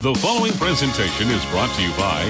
The following presentation is brought to you by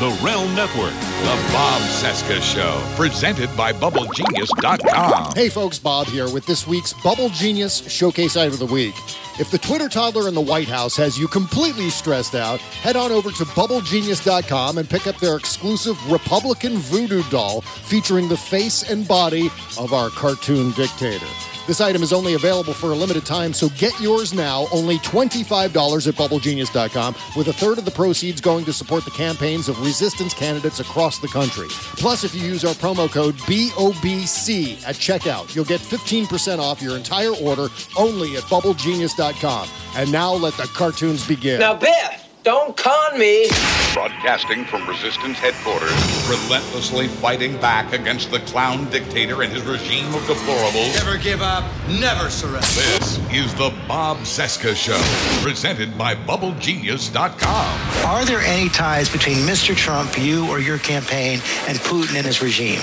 The Realm Network. The Bob Cesca Show, presented by BubbleGenius.com. Hey folks, Bob here with this week's Bubble Genius Showcase Item of the Week. If the Twitter toddler in the White House has you completely stressed out, head on over to BubbleGenius.com and pick up their exclusive Republican voodoo doll featuring the face and body of our cartoon dictator. This item is only available for a limited time, so get yours now, only $25 at BubbleGenius.com, with a third of the proceeds going to support the campaigns of resistance candidates across the country. Plus, if you use our promo code BOBC at checkout, you'll get 15% off your entire order only at BubbleGenius.com. And now let the cartoons begin. Now, Beth! Don't con me! Broadcasting from Resistance Headquarters, relentlessly fighting back against the clown dictator and his regime of deplorables. Never give up, never surrender. This is The Bob Cesca Show, presented by BubbleGenius.com. Are there any ties between Mr. Trump, you or your campaign, and Putin and his regime?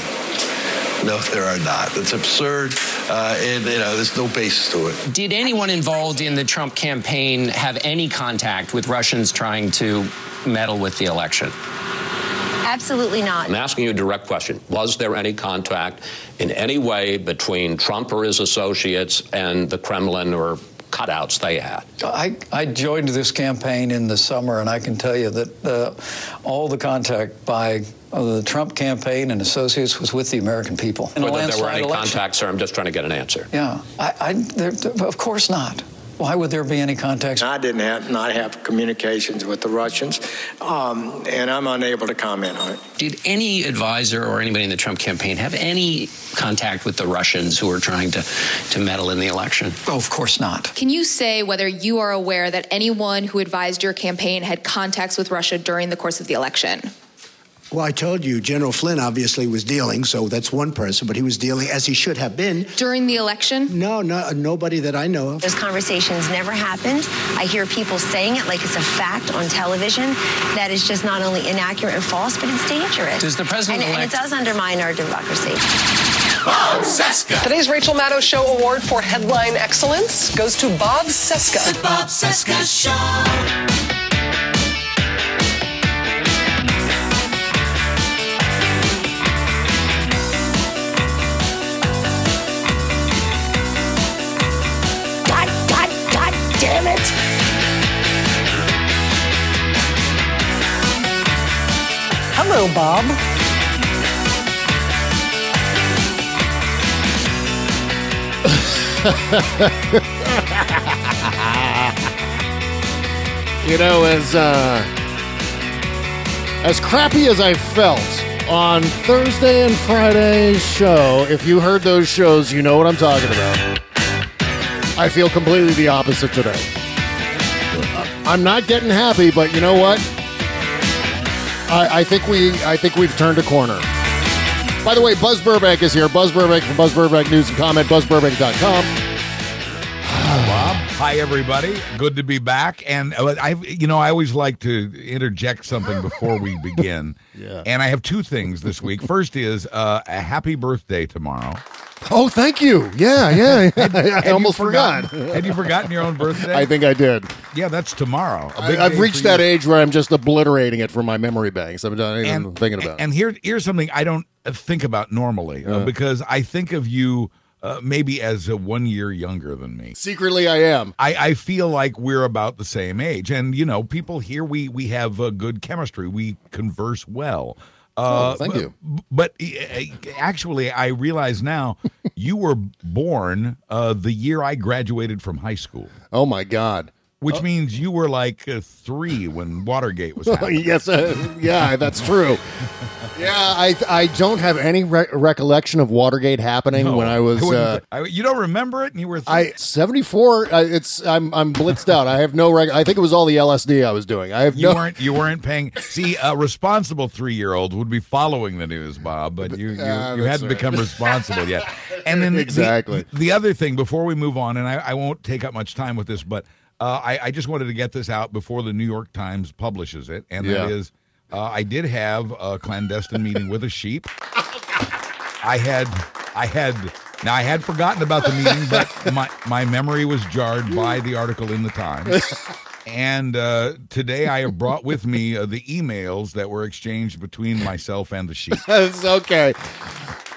No, there are not. It's absurd. There's no basis to it. Did anyone involved in the Trump campaign have any contact with Russians trying to meddle with the election? Absolutely not. I'm asking you a direct question. Was there any contact in any way between Trump or his associates and the Kremlin or cutouts they had? I joined this campaign in the summer, and I can tell you that all the contact by the Trump campaign and associates was with the American people. Whether there were any contacts, sir, I'm just trying to get an answer. Yeah, of course not. Why would there be any contacts? I didn't have communications with the Russians, and I'm unable to comment on it. Did any advisor or anybody in the Trump campaign have any contact with the Russians who are trying to meddle in the election? Oh, of course not. Can you say whether you are aware that anyone who advised your campaign had contacts with Russia during the course of the election? Well, I told you, General Flynn obviously was dealing, so that's one person, but he was dealing as he should have been. During the election? No, nobody that I know of. Those conversations never happened. I hear people saying it like it's a fact on television. That is just not only inaccurate and false, but it's dangerous. Does the president-elect... And it does undermine our democracy. Bob Cesca! Today's Rachel Maddow Show Award for Headline Excellence goes to Bob Cesca. The Bob Cesca Show. Hello, Bob. You know, as crappy as I felt on Thursday and Friday's show, if you heard those shows, you know what I'm talking about. I feel completely the opposite today. I'm not getting happy, but you know what? I think we've turned a corner. By the way, Buzz Burbank is here. Buzz Burbank from Buzz Burbank News and Comment, buzzburbank.com. Bob, hi everybody. Good to be back. And I always like to interject something before we begin. Yeah. And I have two things this week. First is a happy birthday tomorrow. Oh, thank you. Yeah. I almost forgot. Had you forgotten your own birthday? I think I did. Yeah, that's tomorrow. I've reached that age where I'm just obliterating it from my memory banks. I'm not even thinking about it. And here's something I don't think about normally, because I think of you maybe as 1 year younger than me. Secretly, I am. I feel like we're about the same age. And, you know, people here, we have good chemistry. We converse well. Thank you. But actually, I realize now you were born the year I graduated from high school. Oh, my God. Which means you were like three when Watergate was happening. Yes, yeah, that's true. Yeah, I don't have any recollection of Watergate happening when I was. You don't remember it, and you were 74. I'm blitzed out. I have no. I think it was all the LSD I was doing. You weren't paying. See, a responsible 3-year-old would be following the news, Bob. But you hadn't become responsible yet. And then exactly the other thing before we move on, and I won't take up much time with this, but. I just wanted to get this out before the New York Times publishes it, and that is, I did have a clandestine meeting with a sheep. I had forgotten about the meeting, but my memory was jarred by the article in the Times. And today I have brought with me the emails that were exchanged between myself and the sheep. Okay.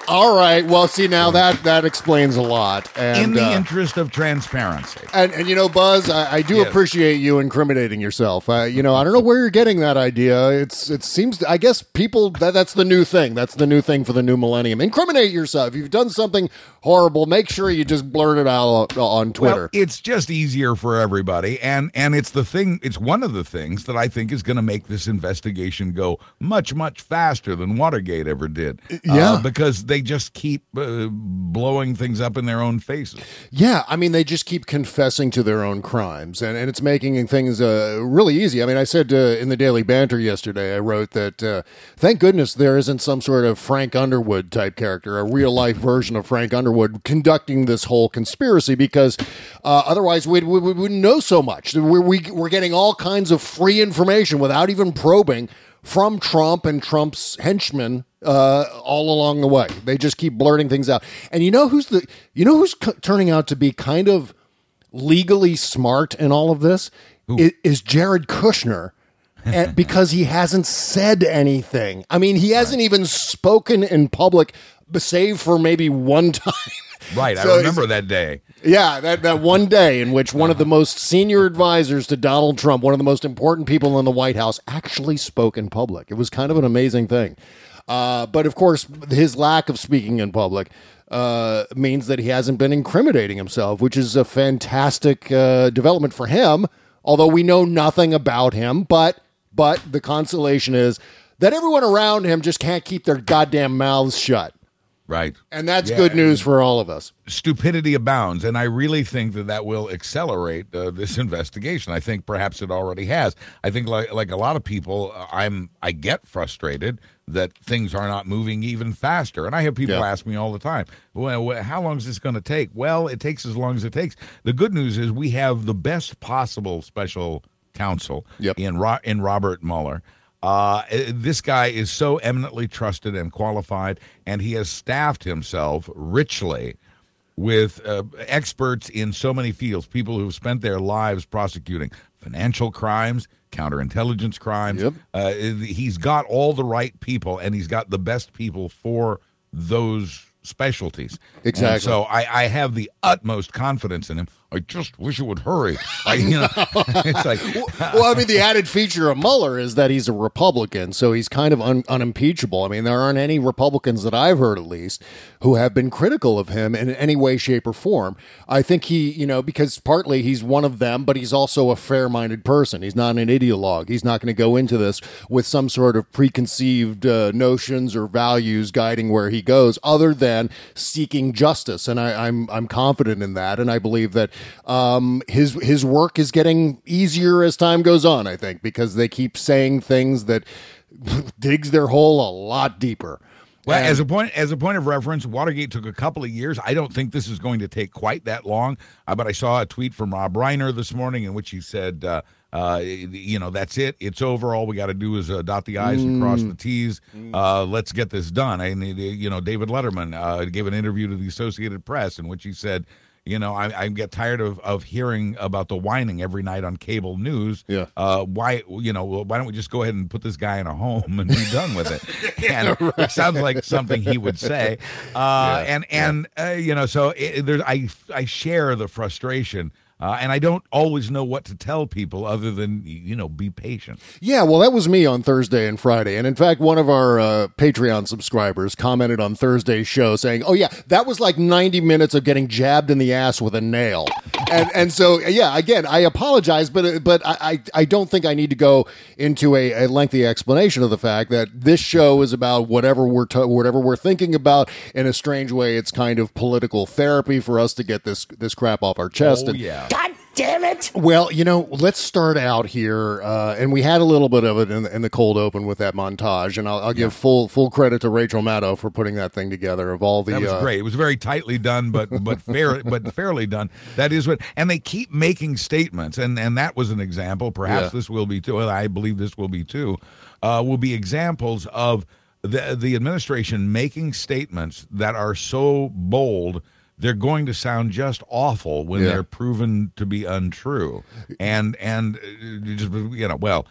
All right. Well, see, now that explains a lot. And, in the interest of transparency. And you know, Buzz, I do appreciate you incriminating yourself. You know, I don't know where you're getting that idea. It seems, I guess, people, that's the new thing. That's the new thing for the new millennium. Incriminate yourself. If you've done something horrible, make sure you just blurt it out on Twitter. Well, it's just easier for everybody. And it's the thing. It's one of the things that I think is going to make this investigation go much, much faster than Watergate ever did. Yeah. Because they just keep blowing things up in their own faces. Yeah, I mean, they just keep confessing to their own crimes, and it's making things really easy. I mean, I said in the Daily Banter yesterday, I wrote that thank goodness there isn't some sort of Frank Underwood type character, a real-life version of Frank Underwood, conducting this whole conspiracy, because otherwise we wouldn't know so much. We're getting all kinds of free information without even probing from Trump and Trump's henchmen all along the way. They just keep blurting things out. And you know who's turning out to be kind of legally smart in all of this? Is Jared Kushner, because he hasn't said anything. I mean, he hasn't even spoken in public, save for maybe one time. Right, so I remember that day. Yeah, that one day in which one of the most senior advisors to Donald Trump, one of the most important people in the White House, actually spoke in public. It was kind of an amazing thing. But, of course, his lack of speaking in public means that he hasn't been incriminating himself, which is a fantastic development for him, although we know nothing about him. But the consolation is that everyone around him just can't keep their goddamn mouths shut. Right. And that's good news for all of us. Stupidity abounds. And I really think that will accelerate this investigation. I think perhaps it already has. I think like a lot of people, I get frustrated that things are not moving even faster. And I have people ask me all the time, well, how long is this going to take? Well, it takes as long as it takes. The good news is we have the best possible special counsel in Robert Mueller. This guy is so eminently trusted and qualified, and he has staffed himself richly with experts in so many fields, people who've spent their lives prosecuting financial crimes, counterintelligence crimes. Yep. He's got all the right people, and he's got the best people for those specialties. Exactly. And so I have the utmost confidence in him. I just wish it would hurry. It's like well, I mean, the added feature of Mueller is that he's a Republican, so he's kind of unimpeachable. I mean, there aren't any Republicans that I've heard, at least, who have been critical of him in any way, shape, or form. I think he, because partly he's one of them, but he's also a fair-minded person. He's not an ideologue. He's not going to go into this with some sort of preconceived notions or values guiding where he goes, other than seeking justice, and I'm confident in that, and I believe that. His work is getting easier as time goes on, I think, because they keep saying things that digs their hole a lot deeper. Well, and as a point of reference, Watergate took a couple of years. I don't think this is going to take quite that long, but I saw a tweet from Rob Reiner this morning in which he said, that's it. It's over. All we got to do is dot the I's and cross the T's. Let's get this done. David Letterman gave an interview to the Associated Press in which he said, I get tired of hearing about the whining every night on cable news. Yeah. Why don't we just go ahead and put this guy in a home and be done with it? And it sounds like something he would say. I share the frustration. And I don't always know what to tell people other than, be patient. Yeah, well, that was me on Thursday and Friday. And in fact, one of our Patreon subscribers commented on Thursday's show saying, oh, yeah, that was like 90 minutes of getting jabbed in the ass with a nail. And so, yeah, again, I apologize, but I don't think I need to go into a lengthy explanation of the fact that this show is about whatever we're thinking about. In a strange way, it's kind of political therapy for us to get this crap off our chest. Oh, yeah. God damn it! Well, let's start out here, and we had a little bit of it in the cold open with that montage, and I'll give full credit to Rachel Maddow for putting that thing together. Of all the, that was great. It was very tightly done, but fairly done. That is what, and they keep making statements, and that was an example. Perhaps this will be too. Well, I believe this will be too. Will be examples of the administration making statements that are so bold they're going to sound just awful when they're proven to be untrue. And just, you know, well,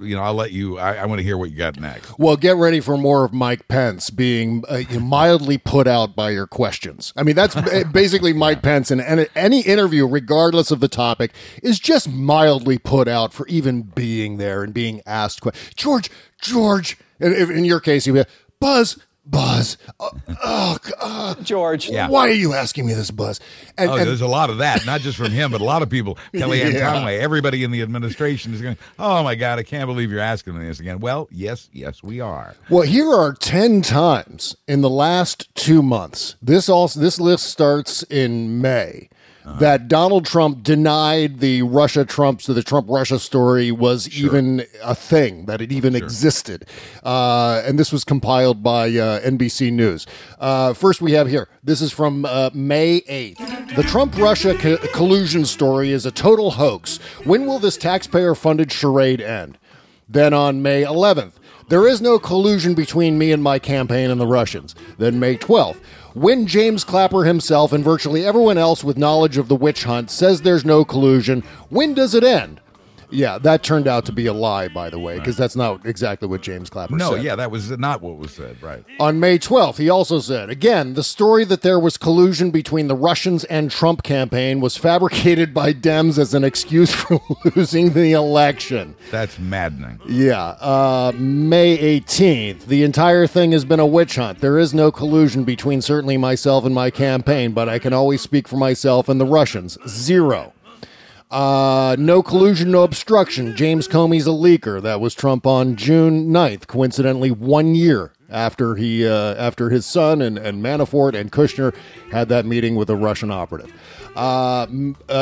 you know, I'll let you, I want to hear what you got next. Well, get ready for more of Mike Pence being mildly put out by your questions. I mean, that's basically Mike Pence in any interview, regardless of the topic, is just mildly put out for even being there and being asked questions. George, in your case, you have Buzz. George. Why are you asking me this, Buzz? And there's a lot of that, not just from him, but a lot of people. Kellyanne Conway, everybody in the administration is going, oh, my God, I can't believe you're asking me this again. Well, yes, we are. Well, here are 10 times in the last 2 months. This list starts in May. That Donald Trump denied the Trump-Russia story was even a thing, that it even existed. And this was compiled by NBC News. First we have here, this is from May 8th. The Trump-Russia collusion story is a total hoax. When will this taxpayer-funded charade end? Then on May 11th, there is no collusion between me and my campaign and the Russians. Then May 12th. When James Clapper himself and virtually everyone else with knowledge of the witch hunt says there's no collusion, when does it end? Yeah, that turned out to be a lie, by the way, because that's not exactly what James Clapper said. No, yeah, that was not what was said, right. On May 12th, he also said, again, the story that there was collusion between the Russians and Trump campaign was fabricated by Dems as an excuse for losing the election. That's maddening. Yeah. May 18th, the entire thing has been a witch hunt. There is no collusion between certainly myself and my campaign, but I can always speak for myself and the Russians. 0. No collusion, no obstruction. James Comey's a leaker. That was Trump on June 9th, coincidentally 1 year after he after his son and Manafort and Kushner had that meeting with a Russian operative.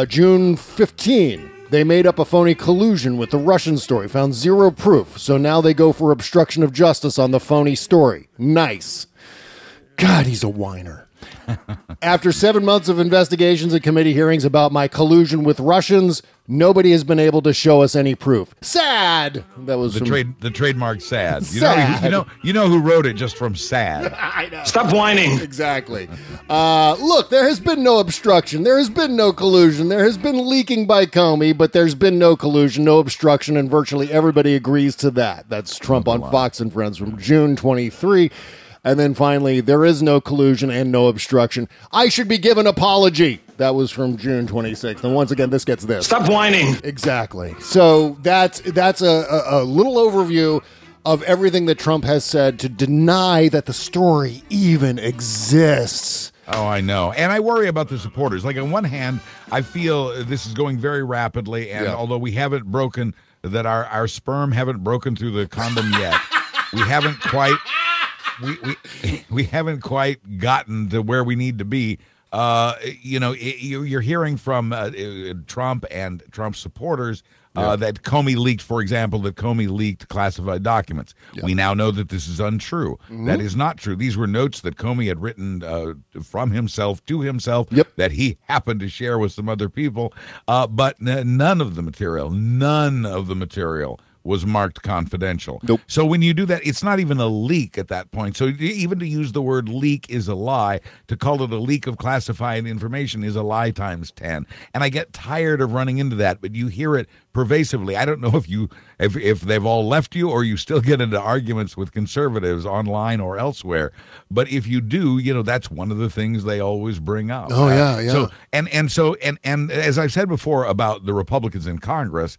June 15, they made up a phony collusion with the Russian story, found 0 proof. So now they go for obstruction of justice on the phony story. Nice. God, he's a whiner. After 7 months of investigations and committee hearings about my collusion with Russians, nobody has been able to show us any proof. Sad. That was the trademark sad. Sad. You know who wrote it just from sad. I know. Stop whining. Exactly. Look, there has been no obstruction. There has been no collusion. There has been leaking by Comey, but there's been no collusion, no obstruction, and virtually everybody agrees to that. That's Trump on Fox and Friends from June 23. And then finally, there is no collusion and no obstruction. I should be given apology. That was from June 26th. And once again, this gets this. Stop whining. Exactly. So that's a little overview of everything that Trump has said to deny that the story even exists. Oh, I know. And I worry about the supporters. Like, on one hand, I feel this is going very rapidly. And although we haven't broken, that our sperm haven't broken through the condom yet, we haven't quite... We haven't quite gotten to where we need to be. You know, you're hearing from Trump and Trump supporters that Comey leaked, for example, that Comey leaked classified documents. Yeah. We now know that this is untrue. Mm-hmm. That is not true. These were notes that Comey had written from himself to himself that he happened to share with some other people. But none of the material was marked confidential. Nope. So when you do that, it's not even a leak at that point. So even to use the word leak is a lie. To call it a leak of classified information is a lie times 10. And I get tired of running into that, but you hear it pervasively. I don't know if if they've all left you or you still get into arguments with conservatives online or elsewhere. But if you do, you know, that's one of the things they always bring up. Oh, right? Yeah. So, and as I've said before about the Republicans in Congress,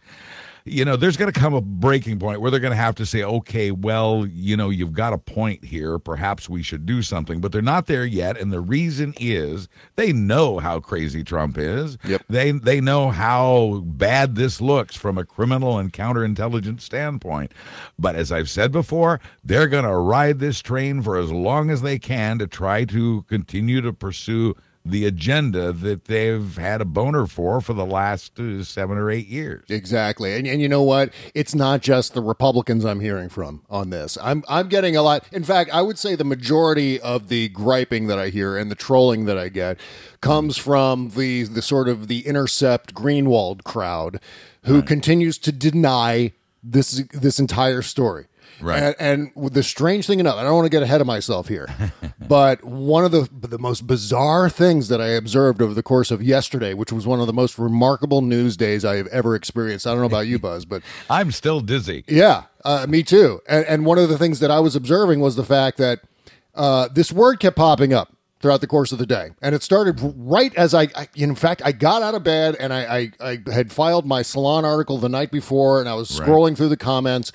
you know, there's going to come a breaking point where they're going to have to say, okay, well, you know, you've got a point here. Perhaps we should do something. But they're not there yet. And the reason is they know how crazy Trump is. Yep. They know how bad this looks from a criminal and counterintelligence standpoint. But as I've said before, they're going to ride this train for as long as they can to try to continue to pursue the agenda that they've had a boner for the last 7 or 8 years. Exactly. And you know what? It's not just the Republicans I'm hearing from on this. I'm getting a lot. In fact, I would say the majority of the griping that I hear and the trolling that I get comes from the sort of the Intercept Greenwald crowd who continues to deny this entire story. Right. And the strange thing enough, I don't want to get ahead of myself here, but one of the most bizarre things that I observed over the course of yesterday, which was one of the most remarkable news days I have ever experienced. I don't know about you, Buzz, but I'm still dizzy. Yeah, me too. And one of the things that I was observing was the fact that this word kept popping up throughout the course of the day. And it started right as I got out of bed and I had filed my Salon article the night before, and I was scrolling through the comments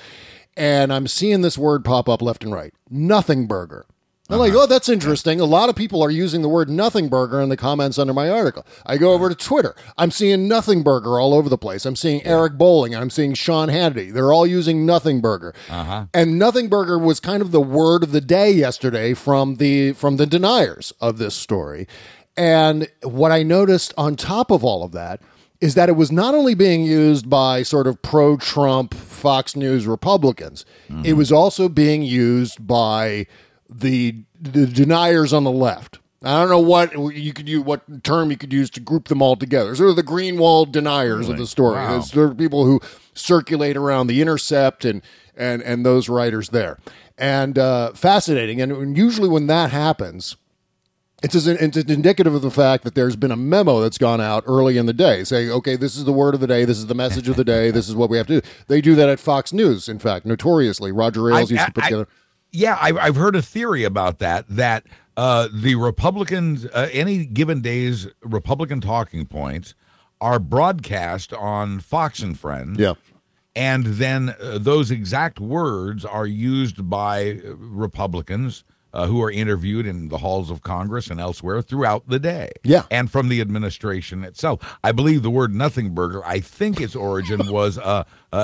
and I'm seeing this word pop up left and right. Nothing burger. I'm like, oh, that's interesting. A lot of people are using the word nothing burger in the comments under my article. I go over to Twitter. I'm seeing nothing burger all over the place. I'm seeing Eric Bolling. I'm seeing Sean Hannity. They're all using nothing burger. And nothing burger was kind of the word of the day yesterday from the deniers of this story. And what I noticed on top of all of that is that it was not only being used by sort of pro-Trump Fox News Republicans, it was also being used by the deniers on the left. I don't know what term you could use to group them all together. Sort of the Greenwald deniers of the story. Wow. There are people who circulate around the Intercept and those writers there. And fascinating. And usually when that happens, it's indicative of the fact that there's been a memo that's gone out early in the day saying, okay, this is the word of the day, this is the message of the day, this is what we have to do. They do that at Fox News, in fact, notoriously. Roger Ailes used to put together... Yeah, I've heard a theory about that the Republicans, any given day's Republican talking points are broadcast on Fox and Friends. Yeah. And then those exact words are used by Republicans who are interviewed in the halls of Congress and elsewhere throughout the day. Yeah. And from the administration itself. I believe the word nothing burger, I think its origin was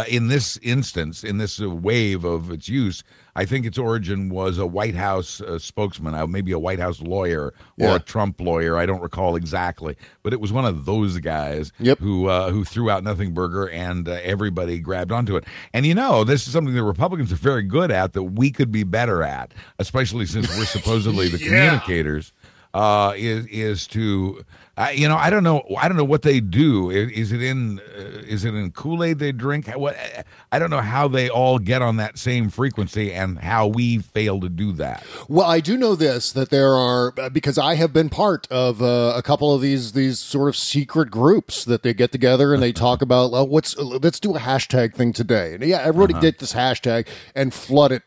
in this instance, in this wave of its use, I think its origin was a White House spokesman, maybe a White House lawyer or a Trump lawyer. I don't recall exactly, but it was one of those guys who threw out nothing burger and everybody grabbed onto it. And, you know, this is something the Republicans are very good at that we could be better at, especially since we're supposedly the communicators, is to, you know, I don't know what they do. Is it in Kool-Aid they drink? I don't know how they all get on that same frequency and how we fail to do that. Well, I do know this, that there are, because I have been part of a couple of these sort of secret groups that they get together and they talk about, let's do a hashtag thing today. And yeah, everybody get this hashtag and flood it,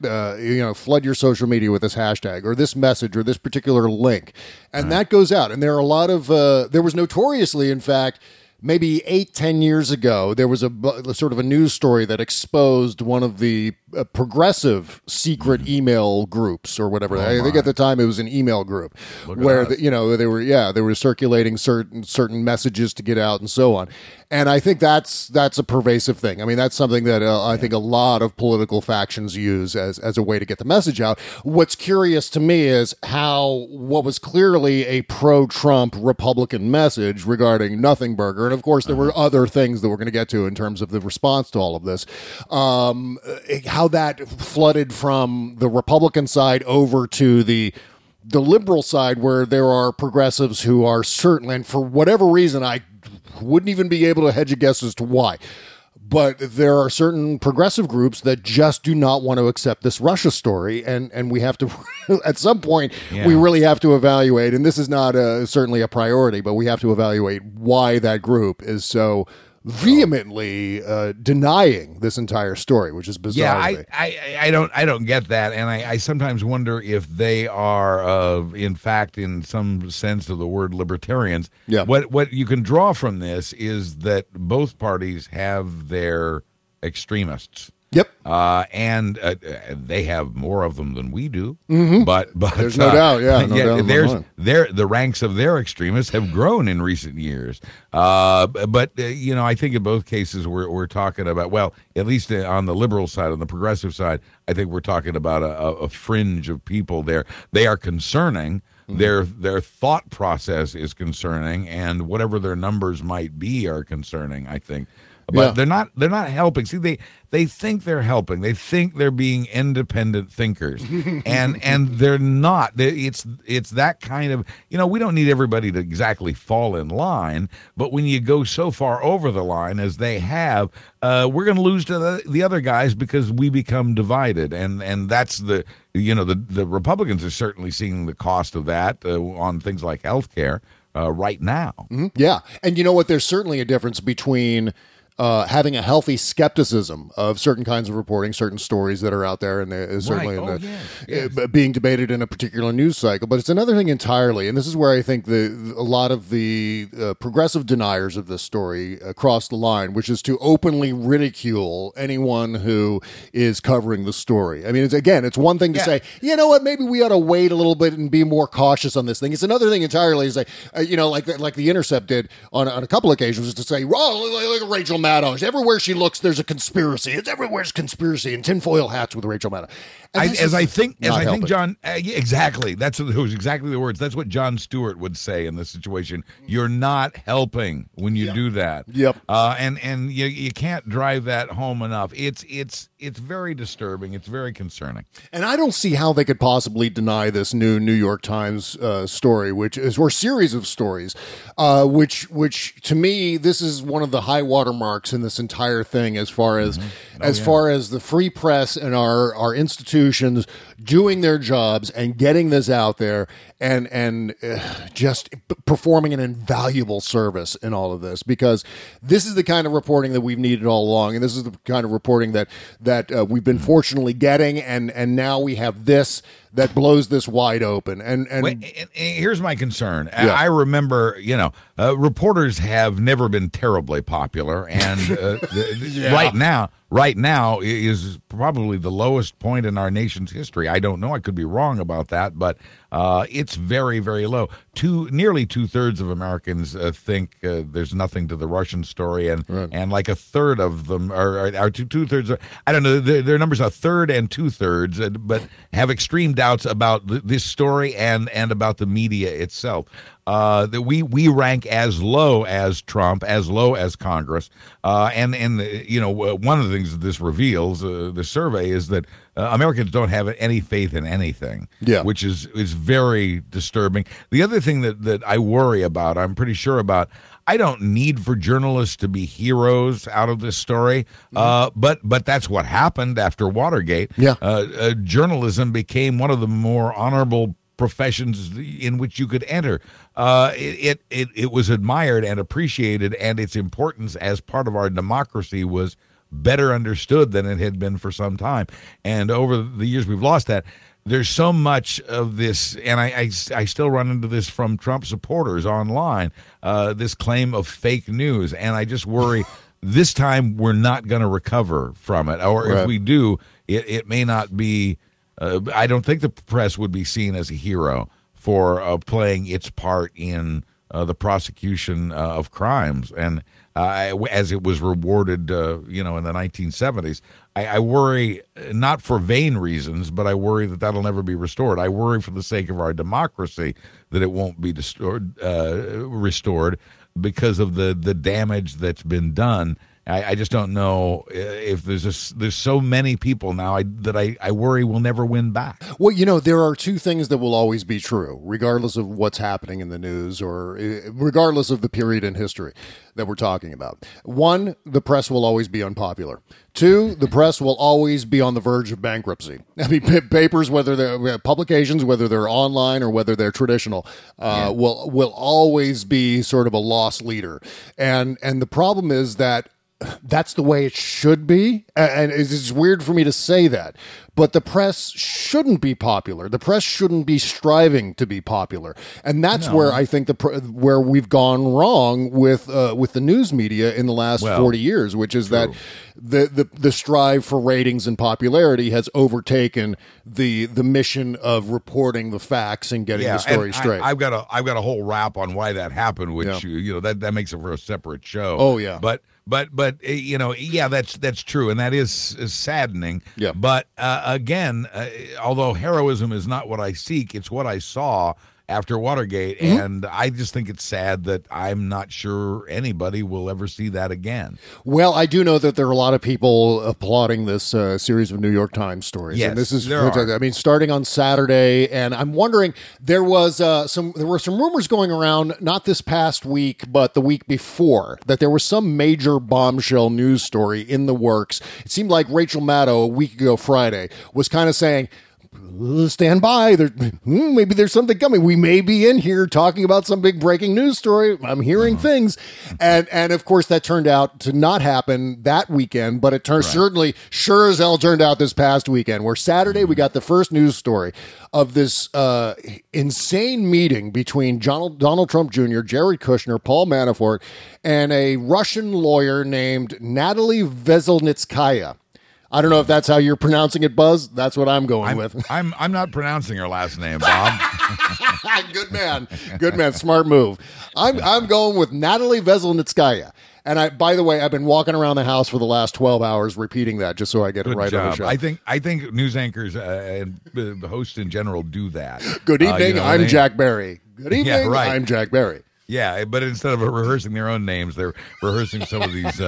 flood your social media with this hashtag or this message or this particular link. And that goes out. And there are a lot of, there was notoriously, in fact, maybe 8-10 years ago, there was a sort of a news story that exposed one of the progressive secret email groups or whatever. I think at the time it was an email group where, they were circulating certain messages to get out and so on. And I think that's a pervasive thing. I mean, that's something that I think a lot of political factions use as a way to get the message out. What's curious to me is how what was clearly a pro-Trump Republican message regarding nothing burger, and of course there were other things that we're going to get to in terms of the response to all of this, how that flooded from the Republican side over to the liberal side, where there are progressives who are certainly, and for whatever reason, I wouldn't even be able to hedge a guess as to why, but there are certain progressive groups that just do not want to accept this Russia story, and we have to, at some point, we really have to evaluate, and this is not certainly a priority, but we have to evaluate why that group is so vehemently denying this entire story, which is bizarre. Yeah, I don't get that, and I sometimes wonder if they are, in fact, in some sense of the word, libertarians. Yeah. What you can draw from this is that both parties have their extremists. Yep. And they have more of them than we do. Mm-hmm. But there's no doubt. Yeah. No doubt the ranks of their extremists have grown in recent years. But I think in both cases we're talking about, well, at least on the liberal side, on the progressive side, I think we're talking about a fringe of people there. They are concerning. Their thought process is concerning, and whatever their numbers might be are concerning, I think. But they're not helping. See, they think they're helping. They think they're being independent thinkers. and they're not. It's that kind of, we don't need everybody to exactly fall in line, but when you go so far over the line as they have, we're going to lose to the other guys because we become divided. And that's the Republicans are certainly seeing the cost of that on things like healthcare right now. Mm-hmm. Yeah. And you know what? There's certainly a difference between having a healthy skepticism of certain kinds of reporting, certain stories that are out there, and certainly being debated in a particular news cycle. But it's another thing entirely, and this is where I think a lot of the progressive deniers of this story cross the line, which is to openly ridicule anyone who is covering the story. I mean, it's one thing to say, you know what, maybe we ought to wait a little bit and be more cautious on this thing. It's another thing entirely to say, like The Intercept did on a couple occasions, is to say, oh, look at Rachel Maddow. Everywhere she looks, there's a conspiracy. Everywhere's conspiracy and tinfoil hats with Rachel Maddow. I think John, exactly. Those exactly the words. That's what Jon Stewart would say in this situation. You're not helping when you do that. Yep. And you can't drive that home enough. It's very disturbing. It's very concerning. And I don't see how they could possibly deny this new New York Times story, or series of stories, which to me, this is one of the high water marks in this entire thing as far as far as the free press and our institutions doing their jobs and getting this out there and just performing an invaluable service in all of this, because this is the kind of reporting that we've needed all along, and this is the kind of reporting that we've been fortunately getting, and now we have this that blows this wide open. And here's my concern. Yeah. I remember, reporters have never been terribly popular, and right now is probably the lowest point in our nation's history. I don't know. I could be wrong about that, but it's very, very low. Nearly 2/3 of Americans think there's nothing to the Russian story, and like a third of them are 2/3. I don't know. Their numbers are 1/3 and 2/3, but have extreme doubts about this story and about the media itself. That we rank as low as Trump, as low as Congress, and one of the things that this reveals, the survey, is that Americans don't have any faith in anything, which is very disturbing. The other thing that I worry about, I'm pretty sure about, I don't need for journalists to be heroes out of this story, but that's what happened after Watergate. Yeah. Journalism became one of the more honorable professions in which you could enter. It was admired and appreciated, and its importance as part of our democracy was better understood than it had been for some time. And over the years, we've lost that. There's so much of this, and I still run into this from Trump supporters online, this claim of fake news, and I just worry this time we're not going to recover from it, or if we do, it may not be... I don't think the press would be seen as a hero for playing its part in the prosecution of crimes, and as it was rewarded, in the 1970s. I worry, not for vain reasons, but I worry that that'll never be restored. I worry for the sake of our democracy that it won't be restored because of the damage that's been done. I just don't know if there's so many people now that I worry will never win back. Well, there are two things that will always be true, regardless of what's happening in the news or regardless of the period in history that we're talking about. One, the press will always be unpopular. Two, the press will always be on the verge of bankruptcy. I mean, papers, whether they're publications, whether they're online or whether they're traditional, will always be sort of a loss leader. And the problem is that that's the way it should be. And it's weird for me to say that, but the press shouldn't be popular. The press shouldn't be striving to be popular. And that's where I think where we've gone wrong with the news media in the last 40 years, which is that the strive for ratings and popularity has overtaken the mission of reporting the facts and getting the story straight. I've got a whole rap on why that happened, which that makes it for a separate show. Oh yeah. But that's true, and that is saddening. Yeah. But again, although heroism is not what I seek, it's what I saw after Watergate. Mm-hmm. And I just think it's sad that I'm not sure anybody will ever see that again. Well, I do know that there are a lot of people applauding this series of New York Times stories. Yes, and this is, I mean, starting on Saturday. And I'm wondering, there was there were some rumors going around, not this past week, but the week before, that there was some major bombshell news story in the works. It seemed like Rachel Maddow a week ago Friday was kind of saying, stand by, there, maybe there's something coming. We may be in here talking about some big breaking news story. I'm hearing things. And of course, that turned out to not happen that weekend, but it turned certainly sure as hell turned out this past weekend, where Saturday we got the first news story of this insane meeting between Donald Trump Jr., Jared Kushner, Paul Manafort, and a Russian lawyer named Natalie Veselnitskaya. I don't know if that's how you're pronouncing it, Buzz. That's what I'm going with. I'm not pronouncing her last name, Bob. Good man. Good man. Smart move. I'm going with Natalie Veselnitskaya. And I, by the way, I've been walking around the house for the last 12 hours repeating that just so I get it right on the show. I think news anchors and hosts in general do that. Good evening. You know, I'm Jack Barry. Good evening. Yeah, right. I'm Jack Barry. Yeah, but instead of rehearsing their own names, they're rehearsing some of these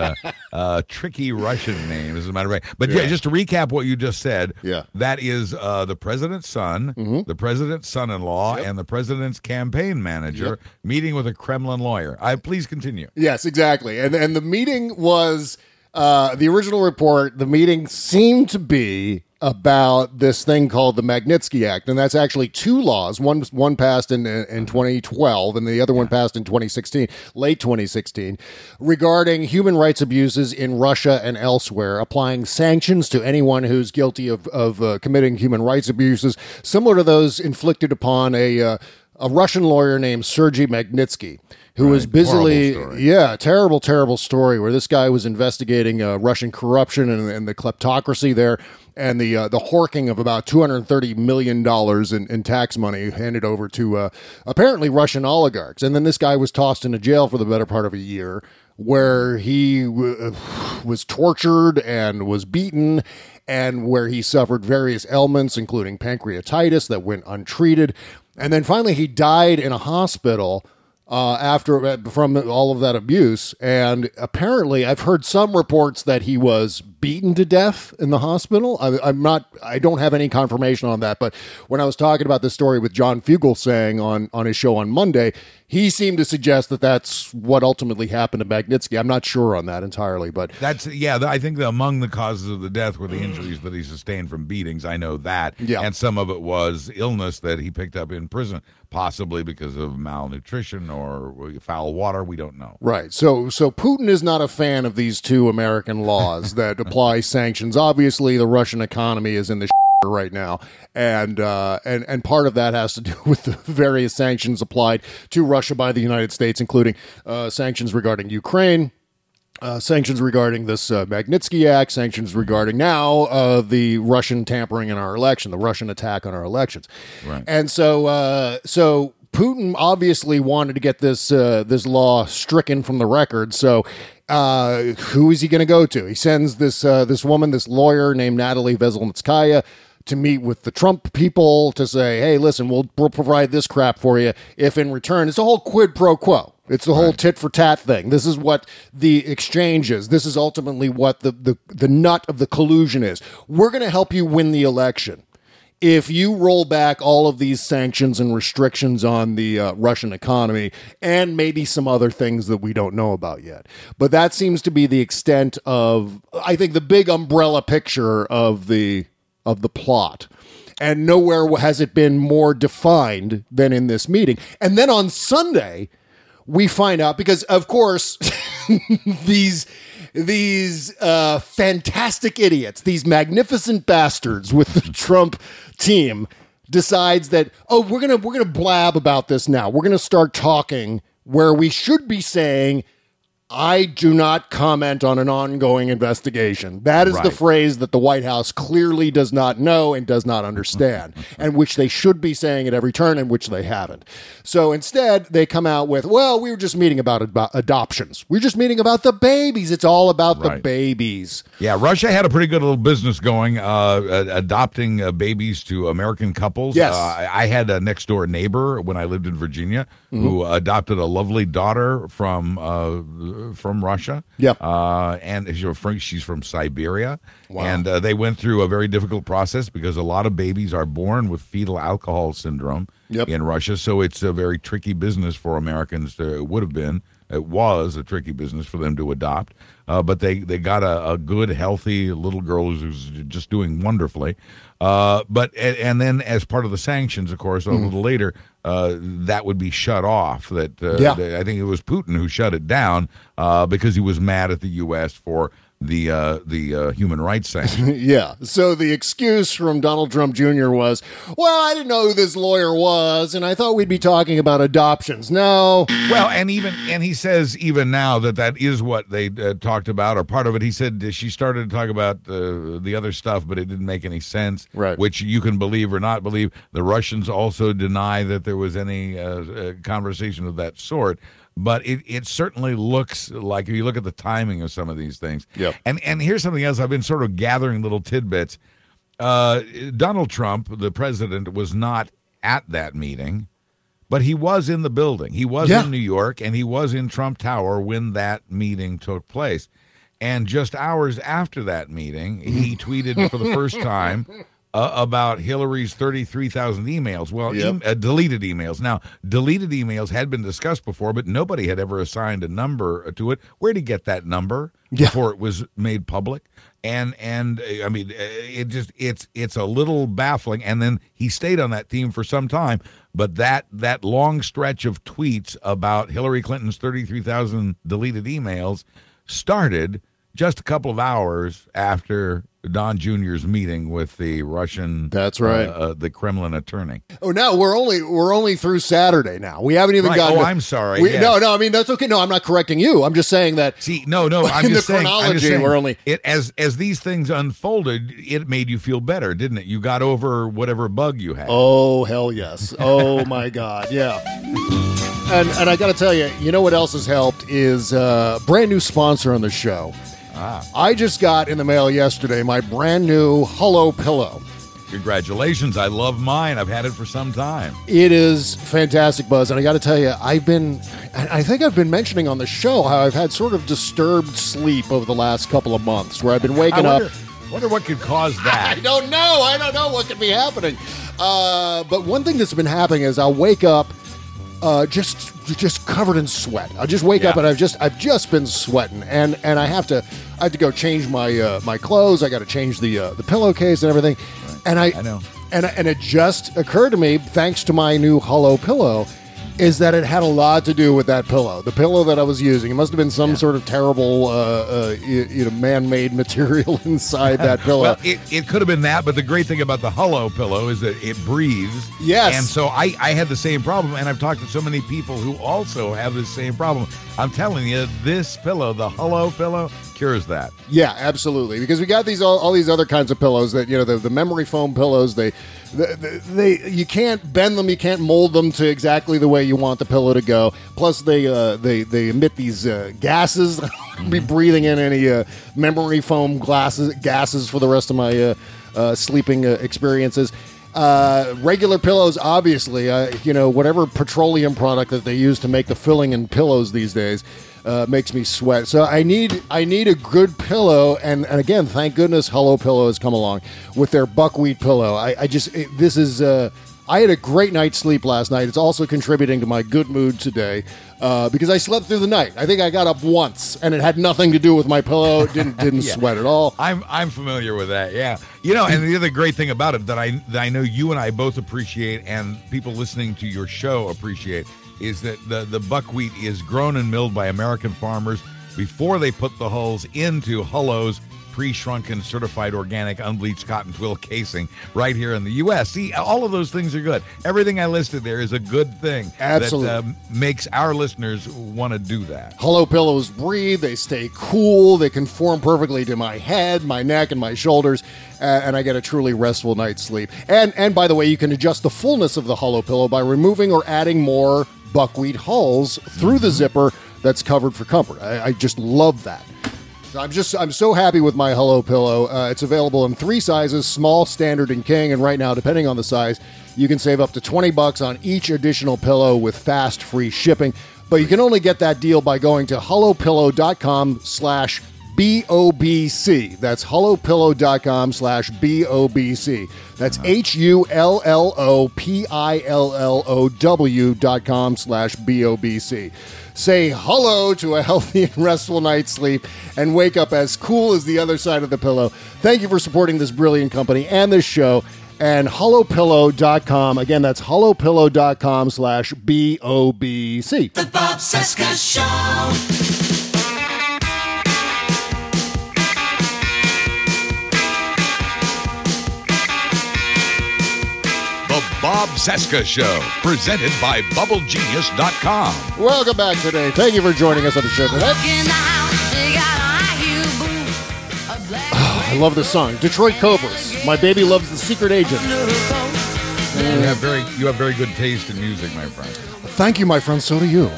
tricky Russian names, as a matter of fact. But yeah, just to recap what you just said, that is the president's son, the president's son-in-law, and the president's campaign manager meeting with a Kremlin lawyer. Please continue. Yes, exactly. And the meeting was, the original report, the meeting seemed to be about this thing called the Magnitsky Act, and that's actually two laws, one passed in 2012 and the other one passed in 2016, late 2016, regarding human rights abuses in Russia and elsewhere, applying sanctions to anyone who's guilty of committing human rights abuses, similar to those inflicted upon a Russian lawyer named Sergei Magnitsky, who was busily, terrible story, where this guy was investigating Russian corruption and the kleptocracy there, and the horking of about $230 million in tax money handed over to apparently Russian oligarchs. And then this guy was tossed into jail for the better part of a year, where he was tortured and was beaten, and where he suffered various ailments, including pancreatitis that went untreated. And then finally, he died in a hospital from all of that abuse. And apparently, I've heard some reports that he was beaten to death in the hospital. I don't have any confirmation on that. But when I was talking about this story with John Fugelsang on his show on Monday, he seemed to suggest that that's what ultimately happened to Magnitsky. I'm not sure on that entirely, but that's I think that among the causes of the death were the injuries that he sustained from beatings. I know that, and some of it was illness that he picked up in prison, possibly because of malnutrition or foul water. We don't know. Right. So Putin is not a fan of these two American laws that apply sanctions. Obviously, the Russian economy is in the right now, and part of that has to do with the various sanctions applied to Russia by the United States, including sanctions regarding Ukraine, sanctions regarding this Magnitsky Act, sanctions regarding now the Russian tampering in our election, the Russian attack on our elections. Right. And so Putin obviously wanted to get this law stricken from the record. So who is he going to go to? He sends this woman, this lawyer named Natalie Veselnitskaya, to meet with the Trump people to say, hey, listen, we'll provide this crap for you if in return. It's a whole quid pro quo. It's the whole tit for tat thing. This is what the exchange is. This is ultimately what the nut of the collusion is. We're going to help you win the election if you roll back all of these sanctions and restrictions on the Russian economy and maybe some other things that we don't know about yet. But that seems to be the extent of, I think, the big umbrella picture of the plot, and nowhere has it been more defined than in this meeting. And then on Sunday, we find out, because of course these fantastic idiots, these magnificent bastards with the Trump team, decides that we're gonna blab about this now. We're gonna start talking where we should be saying, I do not comment on an ongoing investigation. That is the phrase that the White House clearly does not know and does not understand, and which they should be saying at every turn, and which they haven't. So instead, they come out with, well, we were just meeting about adoptions. We're just meeting about the babies. It's all about the babies. Yeah, Russia had a pretty good little business going, adopting babies to American couples. Yes. I had a next-door neighbor when I lived in Virginia who adopted a lovely daughter from Russia. Yep. And she's from Siberia. Wow. And they went through a very difficult process because a lot of babies are born with fetal alcohol syndrome in Russia. So it's a very tricky business for Americans. It was a tricky business for them to adopt. But they got a good, healthy little girl who's just doing wonderfully. And then as part of the sanctions, of course, a little later, that would be shut off. I think it was Putin who shut it down because he was mad at the U.S. for the human rights sanctions. Yeah. So the excuse from Donald Trump Jr. was, well, I didn't know who this lawyer was, and I thought we'd be talking about adoptions. No. Well, and he says even now that is what they talked about, or part of it. He said she started to talk about the other stuff, but it didn't make any sense, right? Which you can believe or not believe. The Russians also deny that there was any conversation of that sort. But it certainly looks like, if you look at the timing of some of these things. Yep. And here's something else. I've been sort of gathering little tidbits. Donald Trump, the president, was not at that meeting, but he was in the building. He was in New York, and he was in Trump Tower when that meeting took place. And just hours after that meeting, he tweeted for the first time about Hillary's 33,000 emails. Well, deleted emails. Now, deleted emails had been discussed before, but nobody had ever assigned a number to it. Where'd he get that number before it was made public? And I mean, it just it's a little baffling. And then he stayed on that theme for some time. But that long stretch of tweets about Hillary Clinton's 33,000 deleted emails started just a couple of hours after Don Jr.'s meeting with the Russian, that's right, the Kremlin attorney. Oh, no, we're only through Saturday now. We haven't even gotten. I'm sorry. No, I mean that's okay. No, I'm not correcting you. I'm just saying that. See, no, I'm just saying. I'm just saying we're only as these things unfolded, it made you feel better, didn't it? You got over whatever bug you had. Oh hell yes! Oh my God, yeah. And I got to tell you, you know what else has helped is brand new sponsor on the show. Ah. I just got in the mail yesterday my brand new Hullo Pillow. Congratulations. I love mine. I've had it for some time. It is fantastic, Buzz. And I got to tell you, I think I've been mentioning on the show how I've had sort of disturbed sleep over the last couple of months where I've been waking up. I wonder what could cause that. I don't know what could be happening. But one thing that's been happening is I'll wake up just covered in sweat. I'll just wake up and I've just been sweating, and I have to go change my my clothes. I got to change the pillowcase and everything. Right. And I know. And it just occurred to me, thanks to my new Hullo Pillow, is that it had a lot to do with that pillow. The pillow that I was using, it must have been some sort of terrible man-made material inside that pillow. Well, it could have been that, but the great thing about the Hullo Pillow is that it breathes. Yes. And so I had the same problem, and I've talked to so many people who also have the same problem. I'm telling you, this pillow, the Hullo Pillow, cures that. Yeah, absolutely. Because we got these all these other kinds of pillows that, you know, the memory foam pillows, they you can't bend them, you can't mold them to exactly the way you want the pillow to go. Plus, they emit these gases. I'll be breathing in any memory foam gases for the rest of my sleeping experiences. Regular pillows, obviously, whatever petroleum product that they use to make the filling in pillows these days makes me sweat. So I need a good pillow, and again, thank goodness Hullo Pillow has come along with their buckwheat pillow. I had a great night's sleep last night. It's also contributing to my good mood today because I slept through the night. I think I got up once, and it had nothing to do with my pillow. Didn't sweat at all. I'm familiar with that. Yeah, you know. And the other great thing about it that I know you and I both appreciate, and people listening to your show appreciate, is that the buckwheat is grown and milled by American farmers before they put the hulls into hullos pre-shrunken, certified organic, unbleached cotton twill casing right here in the U.S. See, all of those things are good. Everything I listed there is a good thing. Absolutely. That makes our listeners want to do that. Hullo Pillows breathe. They stay cool. They conform perfectly to my head, my neck, and my shoulders, and I get a truly restful night's sleep. And by the way, you can adjust the fullness of the Hullo Pillow by removing or adding more buckwheat hulls through the zipper that's covered for comfort. I just love that. I'm so happy with my Hullo Pillow. It's available in 3 sizes, small, standard, and king. And right now, depending on the size, you can save up to $20 on each additional pillow with fast, free shipping. But you can only get that deal by going to hullopillow.com/BOBC. That's hullopillow.com/BOBC. That's HULLOPILLOW.com/BOBC. Say hello to a healthy and restful night's sleep and wake up as cool as the other side of the pillow. Thank you for supporting this brilliant company and this show. And hullopillow.com. Again, that's hullopillow.com/BOBC. The Bob Cesca Show. Bob Cesca Show, presented by BubbleGenius.com. Welcome back today. Thank you for joining us on the show today. I love this song, Detroit Cobras. My baby loves the Secret Agent. You have very good taste in music, my friend. Thank you, my friend. So do you.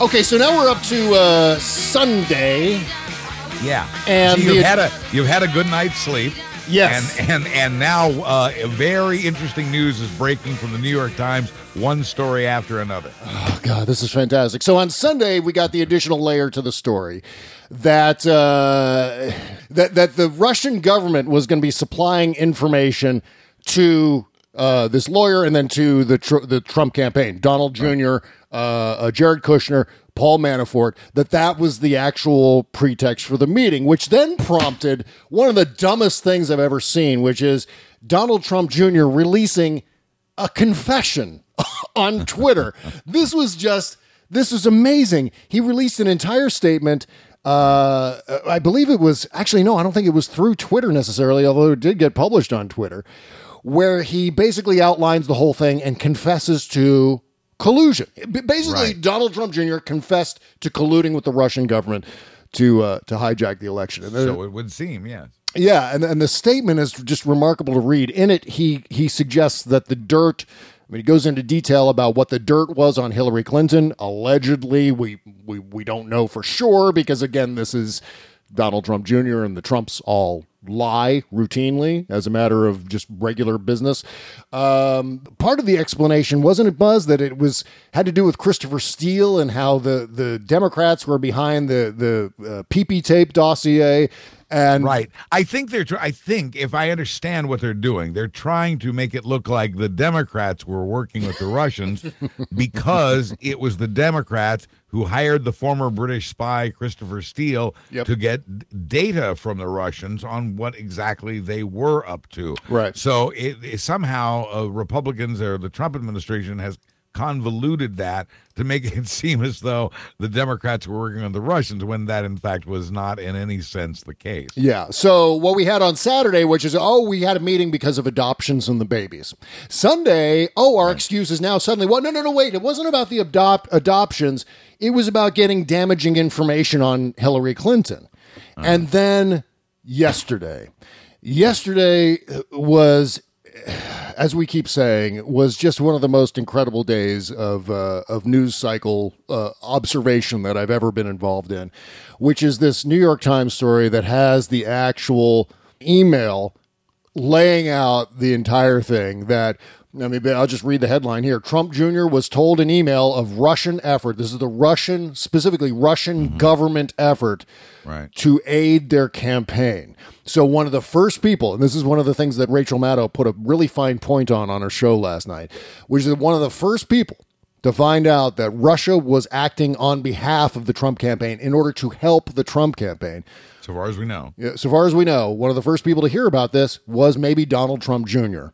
Okay, so now we're up to Sunday. Yeah. And so you've had a good night's sleep. Yes. And now very interesting news is breaking from the New York Times, one story after another. Oh, God, this is fantastic. So on Sunday, we got the additional layer to the story that that the Russian government was going to be supplying information to this lawyer and then to the Trump campaign, Donald Jr., Jared Kushner, Paul Manafort, that was the actual pretext for the meeting, which then prompted one of the dumbest things I've ever seen, which is Donald Trump Jr. releasing a confession on Twitter. This was amazing. He released an entire statement. I believe it was, actually, no, I don't think it was through Twitter necessarily, although it did get published on Twitter, where he basically outlines the whole thing and confesses to collusion. Basically, right. Donald Trump Jr. confessed to colluding with the Russian government to hijack the election. And so it would seem, yes. Yeah, and the statement is just remarkable to read. In it, he suggests that the dirt, I mean, he goes into detail about what the dirt was on Hillary Clinton. Allegedly, we don't know for sure because, again, this is Donald Trump Jr. and the Trumps all lie routinely as a matter of just regular business. Part of the explanation, wasn't it, Buzz, that it had to do with Christopher Steele and how the Democrats were behind the PP tape dossier. And right. I think if I understand what they're doing, they're trying to make it look like the Democrats were working with the Russians because it was the Democrats who hired the former British spy Christopher Steele to get data from the Russians on what exactly they were up to. Right. So it somehow Republicans or the Trump administration has convoluted that to make it seem as though the Democrats were working on the Russians when that, in fact, was not in any sense the case. Yeah. So what we had on Saturday, which is, we had a meeting because of adoptions and the babies. Sunday, our excuse is now suddenly, well, no, wait. It wasn't about the adoptions. It was about getting damaging information on Hillary Clinton. And then yesterday was, as we keep saying, was just one of the most incredible days of news cycle observation that I've ever been involved in, which is this New York Times story that has the actual email laying out the entire thing that, I mean, I'll just read the headline here. Trump Jr. was told an email of Russian effort. This is the Russian, specifically Russian government effort to aid their campaign. So one of the first people, and this is one of the things that Rachel Maddow put a really fine point on her show last night, which is one of the first people to find out that Russia was acting on behalf of the Trump campaign in order to help the Trump campaign. So far as we know. Yeah, so far as we know, one of the first people to hear about this was maybe Donald Trump Jr.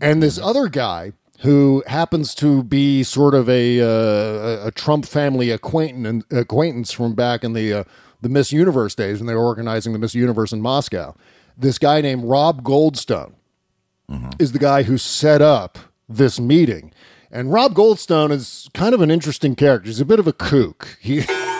And this other guy who happens to be sort of a Trump family acquaintance from back in the the Miss Universe days when they were organizing the Miss Universe in Moscow. This guy named Rob Goldstone is the guy who set up this meeting. And Rob Goldstone is kind of an interesting character. He's a bit of a kook.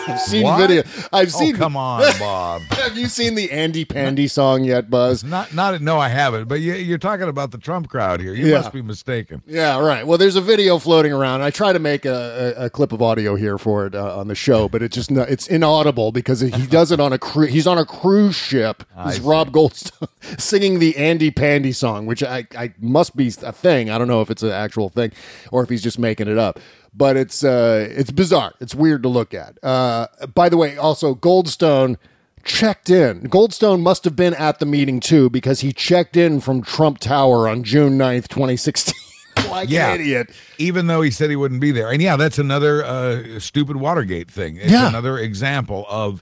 I've seen video. Oh, come on, Bob. Have you seen the Andy Pandy song yet, Buzz? No, I haven't. But you're talking about the Trump crowd here. You must be mistaken. Yeah, right. Well, there's a video floating around. I try to make a clip of audio here for it on the show, but it's inaudible because he does it on a cruise. He's on a cruise ship. It's Rob Goldstone singing the Andy Pandy song, which I must be a thing. I don't know if it's an actual thing or if he's just making it up. But it's bizarre. It's weird to look at. By the way, also, Goldstone checked in. Goldstone must have been at the meeting, too, because he checked in from Trump Tower on June 9th, 2016. An idiot. Even though he said he wouldn't be there. And, yeah, that's another stupid Watergate thing. It's another example of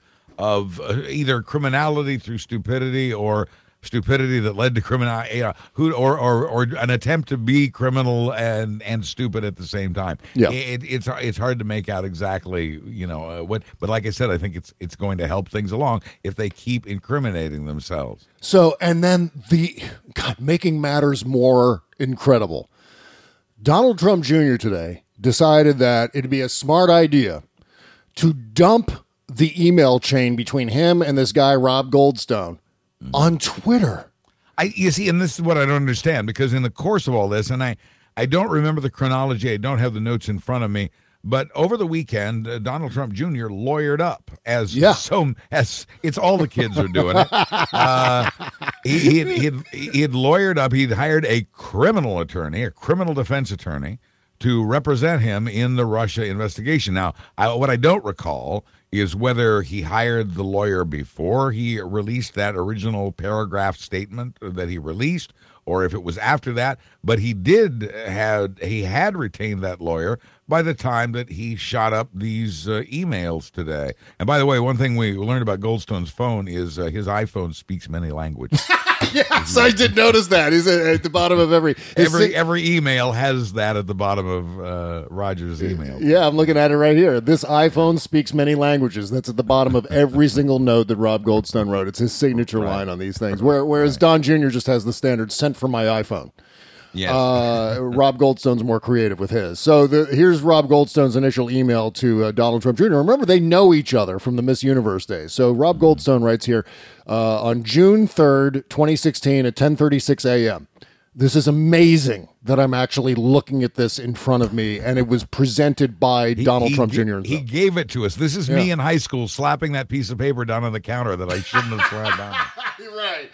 either criminality through stupidity or stupidity that led to criminal, or an attempt to be criminal and stupid at the same time. Yeah, it's hard to make out exactly what. But like I said, I think it's going to help things along if they keep incriminating themselves. So and then making matters more incredible, Donald Trump Jr. today decided that it'd be a smart idea to dump the email chain between him and this guy Rob Goldstone on Twitter. You see, and this is what I don't understand, because in the course of all this, and I don't remember the chronology, I don't have the notes in front of me, but over the weekend, Donald Trump Jr. lawyered up, as it's all the kids are doing it. He had lawyered up. He'd hired a criminal attorney, a criminal defense attorney, to represent him in the Russia investigation. Now, what I don't recall is whether he hired the lawyer before he released that original paragraph statement that he released, or if it was after that. But he had retained that lawyer by the time that he shot up these emails today. And by the way, one thing we learned about Goldstone's phone is his iPhone speaks many languages. Yes, I did notice that. He's at the bottom of every email has that at the bottom of Roger's email. Yeah, I'm looking at it right here. This iPhone speaks many languages. That's at the bottom of every single note that Rob Goldstone wrote. It's his signature line on these things. Whereas Don Jr. just has the standard "sent from my iPhone." Yeah, Rob Goldstone's more creative with his. So here's Rob Goldstone's initial email to Donald Trump Jr. Remember, they know each other from the Miss Universe days. So Rob Goldstone writes here on June 3rd, 2016 at 10:36 a.m. This is amazing that I'm actually looking at this in front of me, and it was presented by Donald Trump Jr. He gave it to us. This is me in high school slapping that piece of paper down on the counter that I shouldn't have slapped down. Right.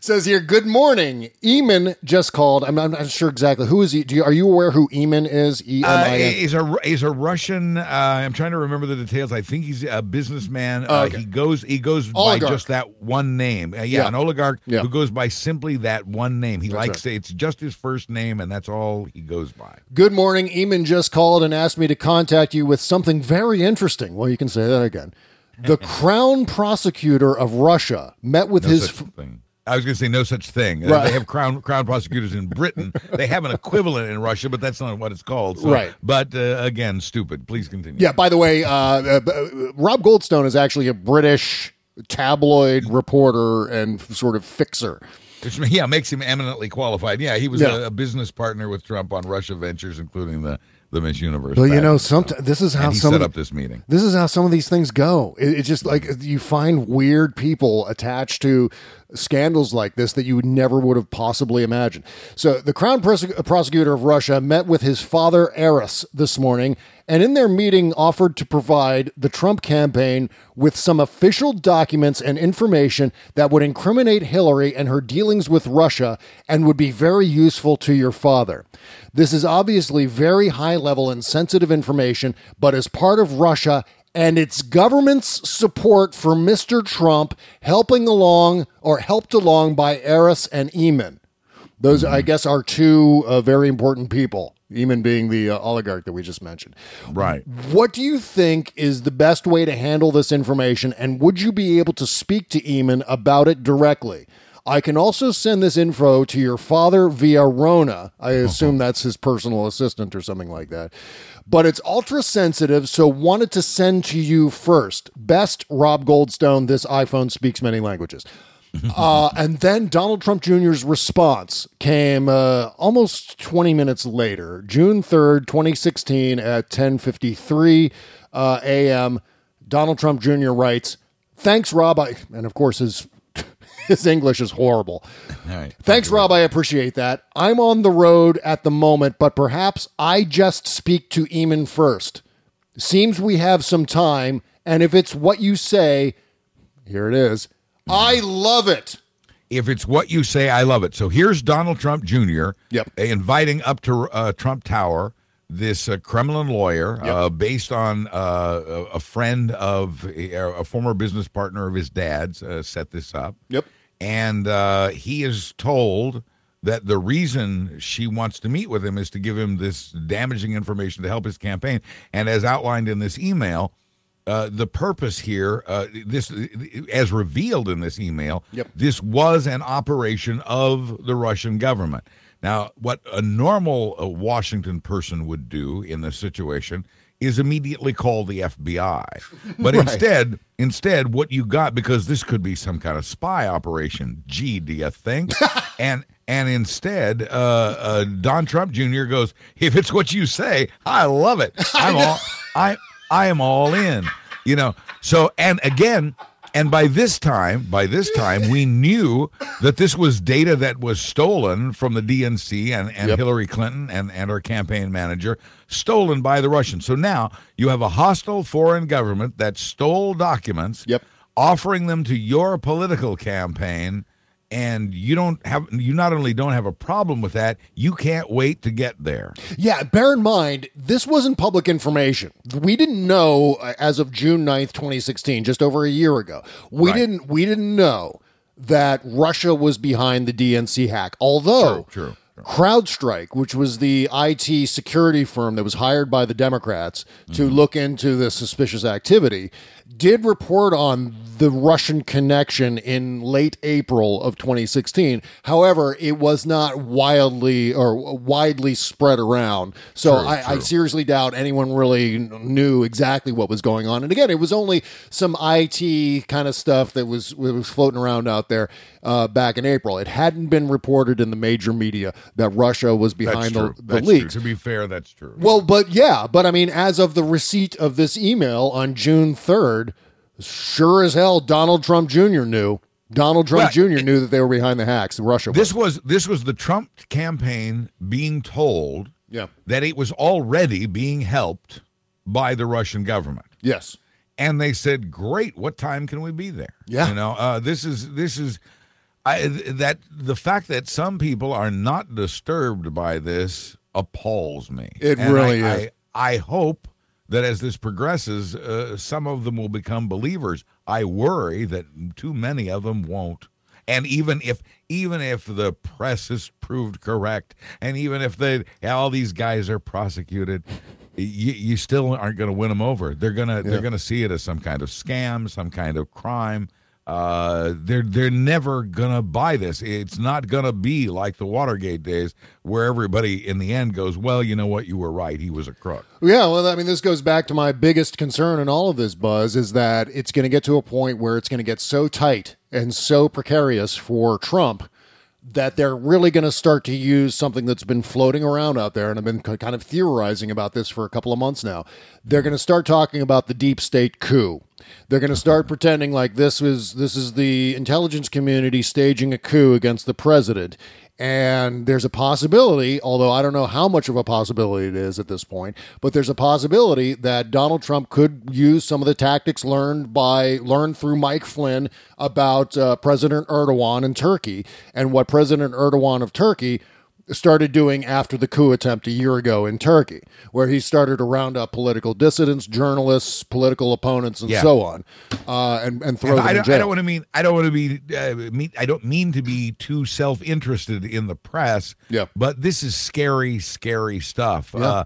Says here, good morning. Eamon just called. I'm not sure exactly who is he. Are you aware who Eamon is? E-M-I-N? He's a Russian. I'm trying to remember the details. I think he's a businessman. Okay. He goes oligarch by just that one name. An oligarch who goes by simply that one name. It's just his first name, and that's all he goes by. Good morning. Eamon just called and asked me to contact you with something very interesting. Well, you can say that again. The crown prosecutor of Russia met with I was going to say no such thing. Right. They have crown prosecutors in Britain. They have an equivalent in Russia, but that's not what it's called. So. Right. But again, stupid. Please continue. Yeah, by the way, Rob Goldstone is actually a British tabloid reporter and sort of fixer. Which, makes him eminently qualified. Yeah, he was a business partner with Trump on Russia ventures, including the Miss Universe. But This is how some of these things go. It's just like you find weird people attached to scandals like this that you never would have possibly imagined. So the crown prosecutor of Russia met with his father, Eris, this morning, and in their meeting offered to provide the Trump campaign with some official documents and information that would incriminate Hillary and her dealings with Russia and would be very useful to your father. This is obviously very high-level and sensitive information, but as part of Russia and its government's support for Mr. Trump, helped along by Eris and Eamon. Those, I guess, are two very important people. Eamon being the oligarch that we just mentioned. Right. What do you think is the best way to handle this information, and would you be able to speak to Eamon about it directly? I can also send this info to your father via Rona. I assume that's his personal assistant or something like that. But it's ultra sensitive, so wanted to send to you first. Best, Rob Goldstone, this iPhone speaks many languages. And then Donald Trump Jr.'s response came almost 20 minutes later, June 3rd, 2016 at 10:53 a.m. Donald Trump Jr. writes, "Thanks, Rob." And of course, his English is horrible. Right. "Thanks, Rob. I appreciate that. I'm on the road at the moment, but perhaps I just speak to Eamon first. Seems we have some time, and if it's what you say, here it is. I love it. If it's what you say, I love it." So here's Donald Trump Jr. Yep. Inviting up to Trump Tower this Kremlin lawyer based on a friend of a former business partner of his dad's set this up. Yep. And he is told that the reason she wants to meet with him is to give him this damaging information to help his campaign. And as outlined in this email, the purpose here, this, as revealed in this email, this was an operation of the Russian government. Now, what a normal Washington person would do in this situation is immediately call the FBI. But instead, what you got, because this could be some kind of spy operation, gee, do you think? And instead, Don Trump Jr. goes, "If it's what you say, I love it. I am all in," you know. So, and again, and by this time, we knew that this was data that was stolen from the DNC and Hillary Clinton and her campaign manager, stolen by the Russians. So now you have a hostile foreign government that stole documents, offering them to your political campaign, and you not only don't have a problem with that, you can't wait to get there. Yeah, bear in mind, this wasn't public information. We didn't know as of June 9th, 2016, just over a year ago. We didn't know that Russia was behind the DNC hack. Although True. CrowdStrike, which was the IT security firm that was hired by the Democrats to look into the suspicious activity, did report on the Russian connection in late April of 2016. However, it was not widely spread around. So I seriously doubt anyone really knew exactly what was going on. And again, it was only some IT kind of stuff that was floating around out there back in April. It hadn't been reported in the major media that Russia was behind the leaks. To be fair, that's true. Well, but I mean, as of the receipt of this email on June 3rd, sure as hell, Donald Trump Jr. knew. Donald Trump Jr. knew that they were behind the hacks. Russia. This was the Trump campaign being told that it was already being helped by the Russian government. Yes, and they said, "Great, what time can we be there?" Yeah, you know, this is. The fact that some people are not disturbed by this appalls me. It really is. I hope that as this progresses, some of them will become believers. I worry that too many of them won't. And even if the press is proved correct, and even if all these guys are prosecuted, you still aren't going to win them over. They're going to see it as some kind of scam, some kind of crime. They're never going to buy this. It's not going to be like the Watergate days where everybody in the end goes, "Well, you know what? You were right. He was a crook." Yeah, well, I mean, this goes back to my biggest concern in all of this, Buzz, is that it's going to get to a point where it's going to get so tight and so precarious for Trump that they're really going to start to use something that's been floating around out there, and I've been kind of theorizing about this for a couple of months now. They're going to start talking about the deep state coup. They're going to start pretending like this is the intelligence community staging a coup against the president. And there's a possibility, although I don't know how much of a possibility it is at this point, but there's a possibility that Donald Trump could use some of the tactics learned through Mike Flynn about President Erdogan in Turkey, and what President Erdogan of Turkey started doing after the coup attempt a year ago in Turkey, where he started to round up political dissidents, journalists, political opponents, and so on, and throw them in jail. I don't mean to be too self-interested in the press. Yeah. But this is scary, scary stuff. Yeah.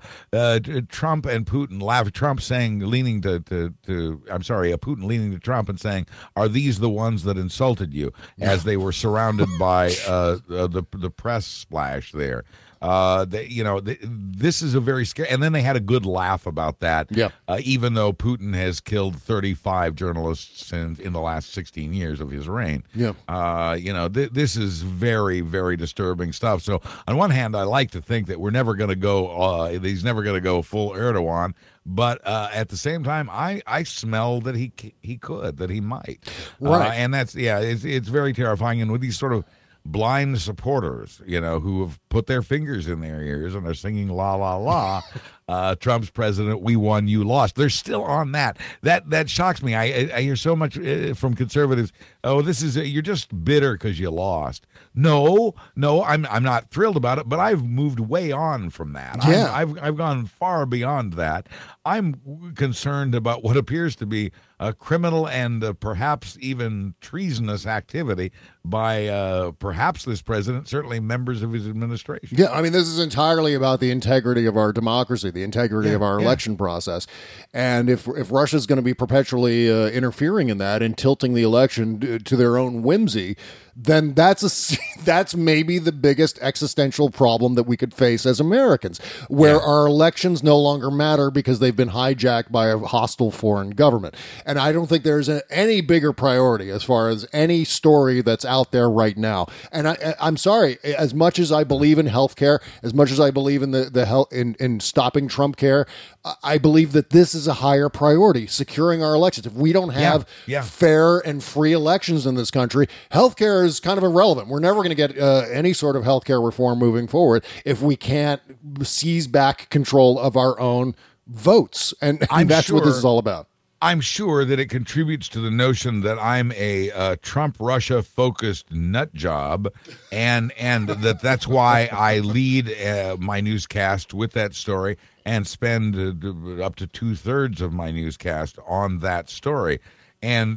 Trump and Putin. Trump saying, Putin leaning to Trump and saying, "Are these the ones that insulted you?" As they were surrounded by the press splash. There, this is a very scary. And then they had a good laugh about that. Yeah. Even though Putin has killed 35 journalists in the last 16 years of his reign. Yeah. This is very, very disturbing stuff. So on one hand, I like to think that we're never going to go. He's never going to go full Erdogan. But at the same time, I smell that he might. Right. And that's it's very terrifying. And with these sort of blind supporters, who have put their fingers in their ears and are singing "La La La," Trump's president, "We won, you lost." They're still on that. That shocks me. I hear so much from conservatives. Oh, this is you're just bitter because you lost. No, I'm not thrilled about it, but I've moved way on from that. Yeah. I've gone far beyond that. I'm concerned about what appears to be a criminal and perhaps even treasonous activity by perhaps this president, certainly members of his administration. Yeah, I mean, this is entirely about the integrity of our democracy, the integrity of our election process. And if Russia's going to be perpetually interfering in that and tilting the election to their own whimsy, then that's maybe the biggest existential problem that we could face as Americans, where our elections no longer matter because they've been hijacked by a hostile foreign government. And I don't think there's any bigger priority as far as any story that's out there right now. And I'm sorry, as much as I believe in healthcare, as much as I believe in in stopping Trump care, I believe that this is a higher priority, securing our elections. If we don't have fair and free elections in this country, healthcare is kind of irrelevant. We're never going to get any sort of healthcare reform moving forward if we can't seize back control of our own votes. And that's what this is all about. I'm sure that it contributes to the notion that I'm a Trump-Russia-focused nut job, and that's why I lead my newscast with that story and spend up to two-thirds of my newscast on that story. And,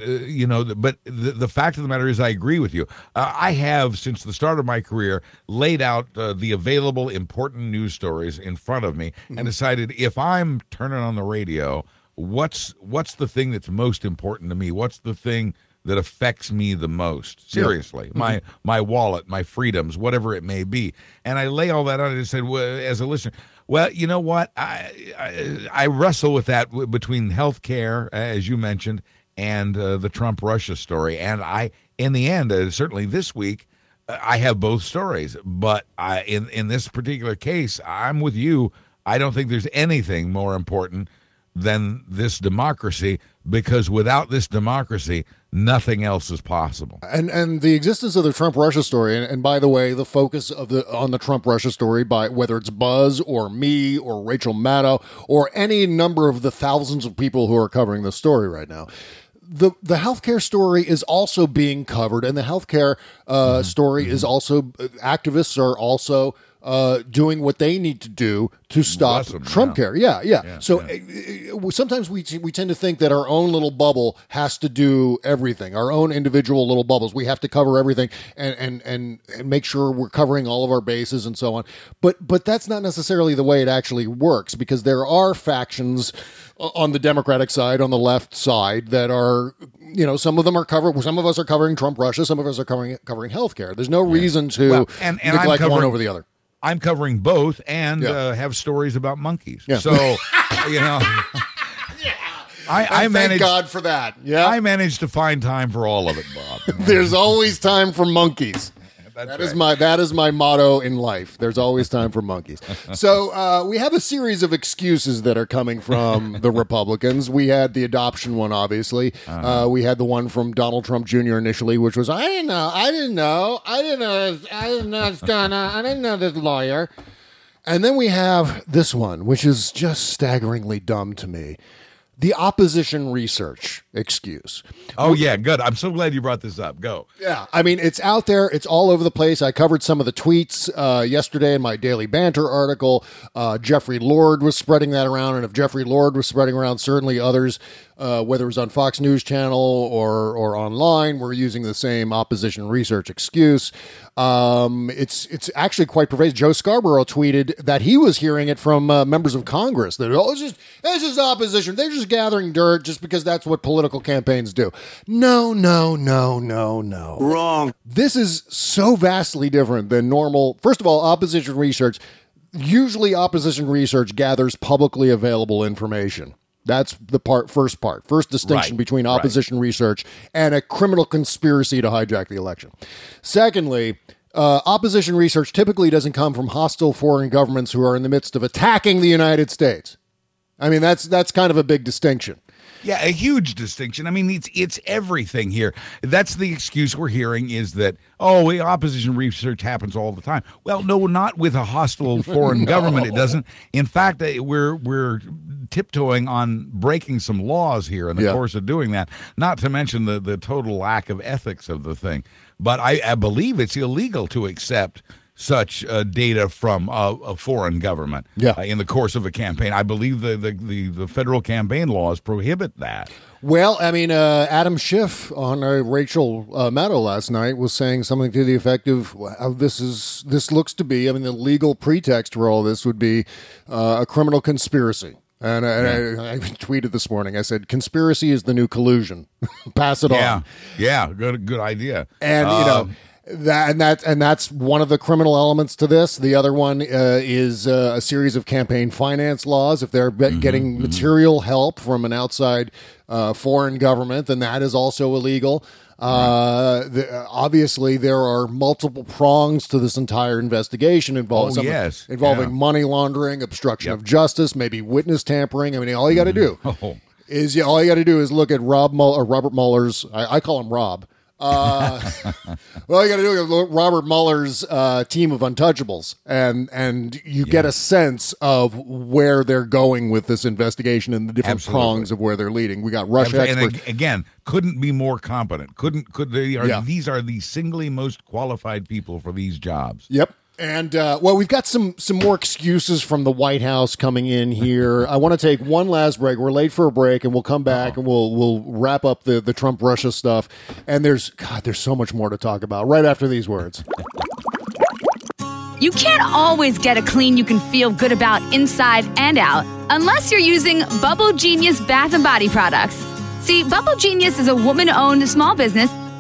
but the fact of the matter is I agree with you. I have, since the start of my career, laid out the available important news stories in front of me and decided if I'm turning on the radio, what's the thing that's most important to me? What's the thing that affects me the most? Seriously, my wallet, my freedoms, whatever it may be. And I lay all that out and said, well, as a listener, well, you know what? I wrestle with that between healthcare, as you mentioned, and the Trump-Russia story. And I, in the end, certainly this week, I have both stories. But in this particular case, I'm with you. I don't think there's anything more important than this democracy, because without this democracy, nothing else is possible. And the existence of the Trump-Russia story, and by the way, the focus of on the Trump-Russia story by whether it's Buzz or me or Rachel Maddow or any number of the thousands of people who are covering this story right now, the healthcare story is also being covered, and the healthcare story is also, activists are also doing what they need to do to stop Trump care. Sometimes we tend to think that our own little bubble has to do everything, our own individual little bubbles. We have to cover everything and make sure we're covering all of our bases and so on. But that's not necessarily the way it actually works, because there are factions on the Democratic side, on the left side, that are, some of them are covered. Some of us are covering Trump-Russia. Some of us are covering healthcare. There's no reason to neglect one over the other. I'm covering both and have stories about monkeys. Yeah. So, I managed, thank God for that. Yeah. I managed to find time for all of it, Bob. There's always time for monkeys. That is my motto in life. There's always time for monkeys. So we have a series of excuses that are coming from the Republicans. We had the adoption one, obviously. We had the one from Donald Trump Jr. initially, which was I didn't know this lawyer. And then we have this one, which is just staggeringly dumb to me. the opposition research excuse. Oh, yeah, good. I'm so glad you brought this up. Go. Yeah, I mean, it's out there. It's all over the place. I covered some of the tweets yesterday in my Daily Banter article. Jeffrey Lord was spreading that around, and if Jeffrey Lord was spreading around, certainly others, whether it was on Fox News Channel or online, were using the same opposition research excuse. It's actually quite pervasive. Joe Scarborough tweeted that he was hearing it from members of Congress. That, oh, it's just opposition. They're just gathering dirt just because that's what political campaigns do. No. Wrong. This is so vastly different than normal. First of all, opposition research. Usually opposition research gathers publicly available information. That's the first part. First distinction between opposition research and a criminal conspiracy to hijack the election. Secondly, opposition research typically doesn't come from hostile foreign governments who are in the midst of attacking the United States. I mean, that's kind of a big distinction. Yeah, a huge distinction. I mean, it's everything here. That's the excuse we're hearing is that, oh, opposition research happens all the time. Well, no, not with a hostile foreign government. It doesn't. In fact, we're tiptoeing on breaking some laws here in the course of doing that, not to mention the total lack of ethics of the thing. But I believe it's illegal to accept such data from a foreign government in the course of a campaign. I believe the federal campaign laws prohibit that. Well, I mean, Adam Schiff on Rachel Maddow last night was saying something to the effect of, well, this looks to be, I mean, the legal pretext for all this would be a criminal conspiracy. And I tweeted this morning, I said, conspiracy is the new collusion. Pass it on. Yeah, good idea. And, that's one of the criminal elements to this. The other one is a series of campaign finance laws. If they're getting material help from an outside foreign government, then that is also illegal. Obviously, there are multiple prongs to this entire investigation involving money laundering, obstruction of justice, maybe witness tampering. I mean, all you got to do is look at Robert Mueller's. I call him Rob. Well, you got to do Robert Mueller's team of untouchables, and you get a sense of where they're going with this investigation and the different prongs of where they're leading. We got Russia experts. And again, couldn't be more competent. These are the singly most qualified people for these jobs. Yep. And, well, we've got some more excuses from the White House coming in here. I want to take one last break. We're late for a break, and we'll come back and we'll wrap up the Trump-Russia stuff. And there's so much more to talk about right after these words. You can't always get a clean you can feel good about inside and out unless you're using Bubble Genius Bath and Body products. See, Bubble Genius is a woman-owned small business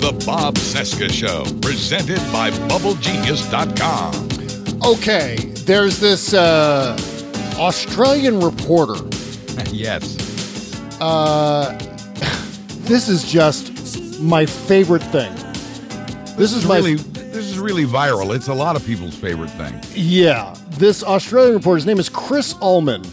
The Bob Cesca Show, presented by BubbleGenius.com. Okay, there's this Australian reporter. Yes. This is just my favorite thing. This is really viral. It's a lot of people's favorite thing. Yeah. This Australian reporter, his name is Chris Uhlmann,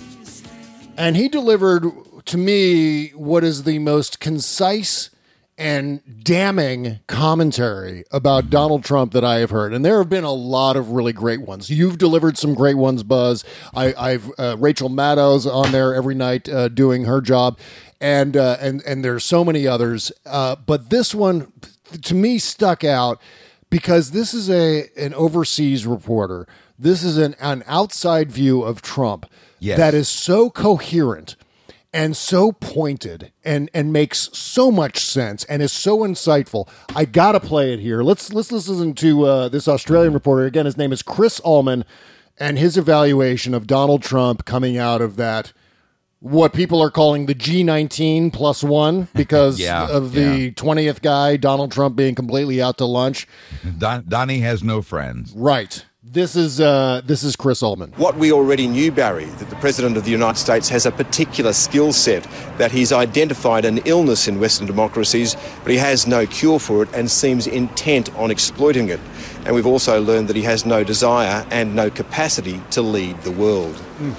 and he delivered to me what is the most concise and damning commentary about Donald Trump that I have heard. And there have been a lot of really great ones. You've delivered some great ones, Buzz. I've Rachel Maddow's on there every night doing her job. And there's so many others. But this one, to me, stuck out because this is an overseas reporter This is an outside view of Trump that is so coherent and so pointed and makes so much sense and is so insightful. I gotta play it here. Let's listen to this Australian reporter. Again, his name is Chris Uhlmann, and his evaluation of Donald Trump coming out of that, what people are calling the G19 plus one, because of the 20th guy, Donald Trump, being completely out to lunch. Donnie has no friends. Right. This is Chris Uhlmann. What we already knew, Barry, that the President of the United States has a particular skill set, that he's identified an illness in Western democracies, but he has no cure for it and seems intent on exploiting it. And we've also learned that he has no desire and no capacity to lead the world. Mm.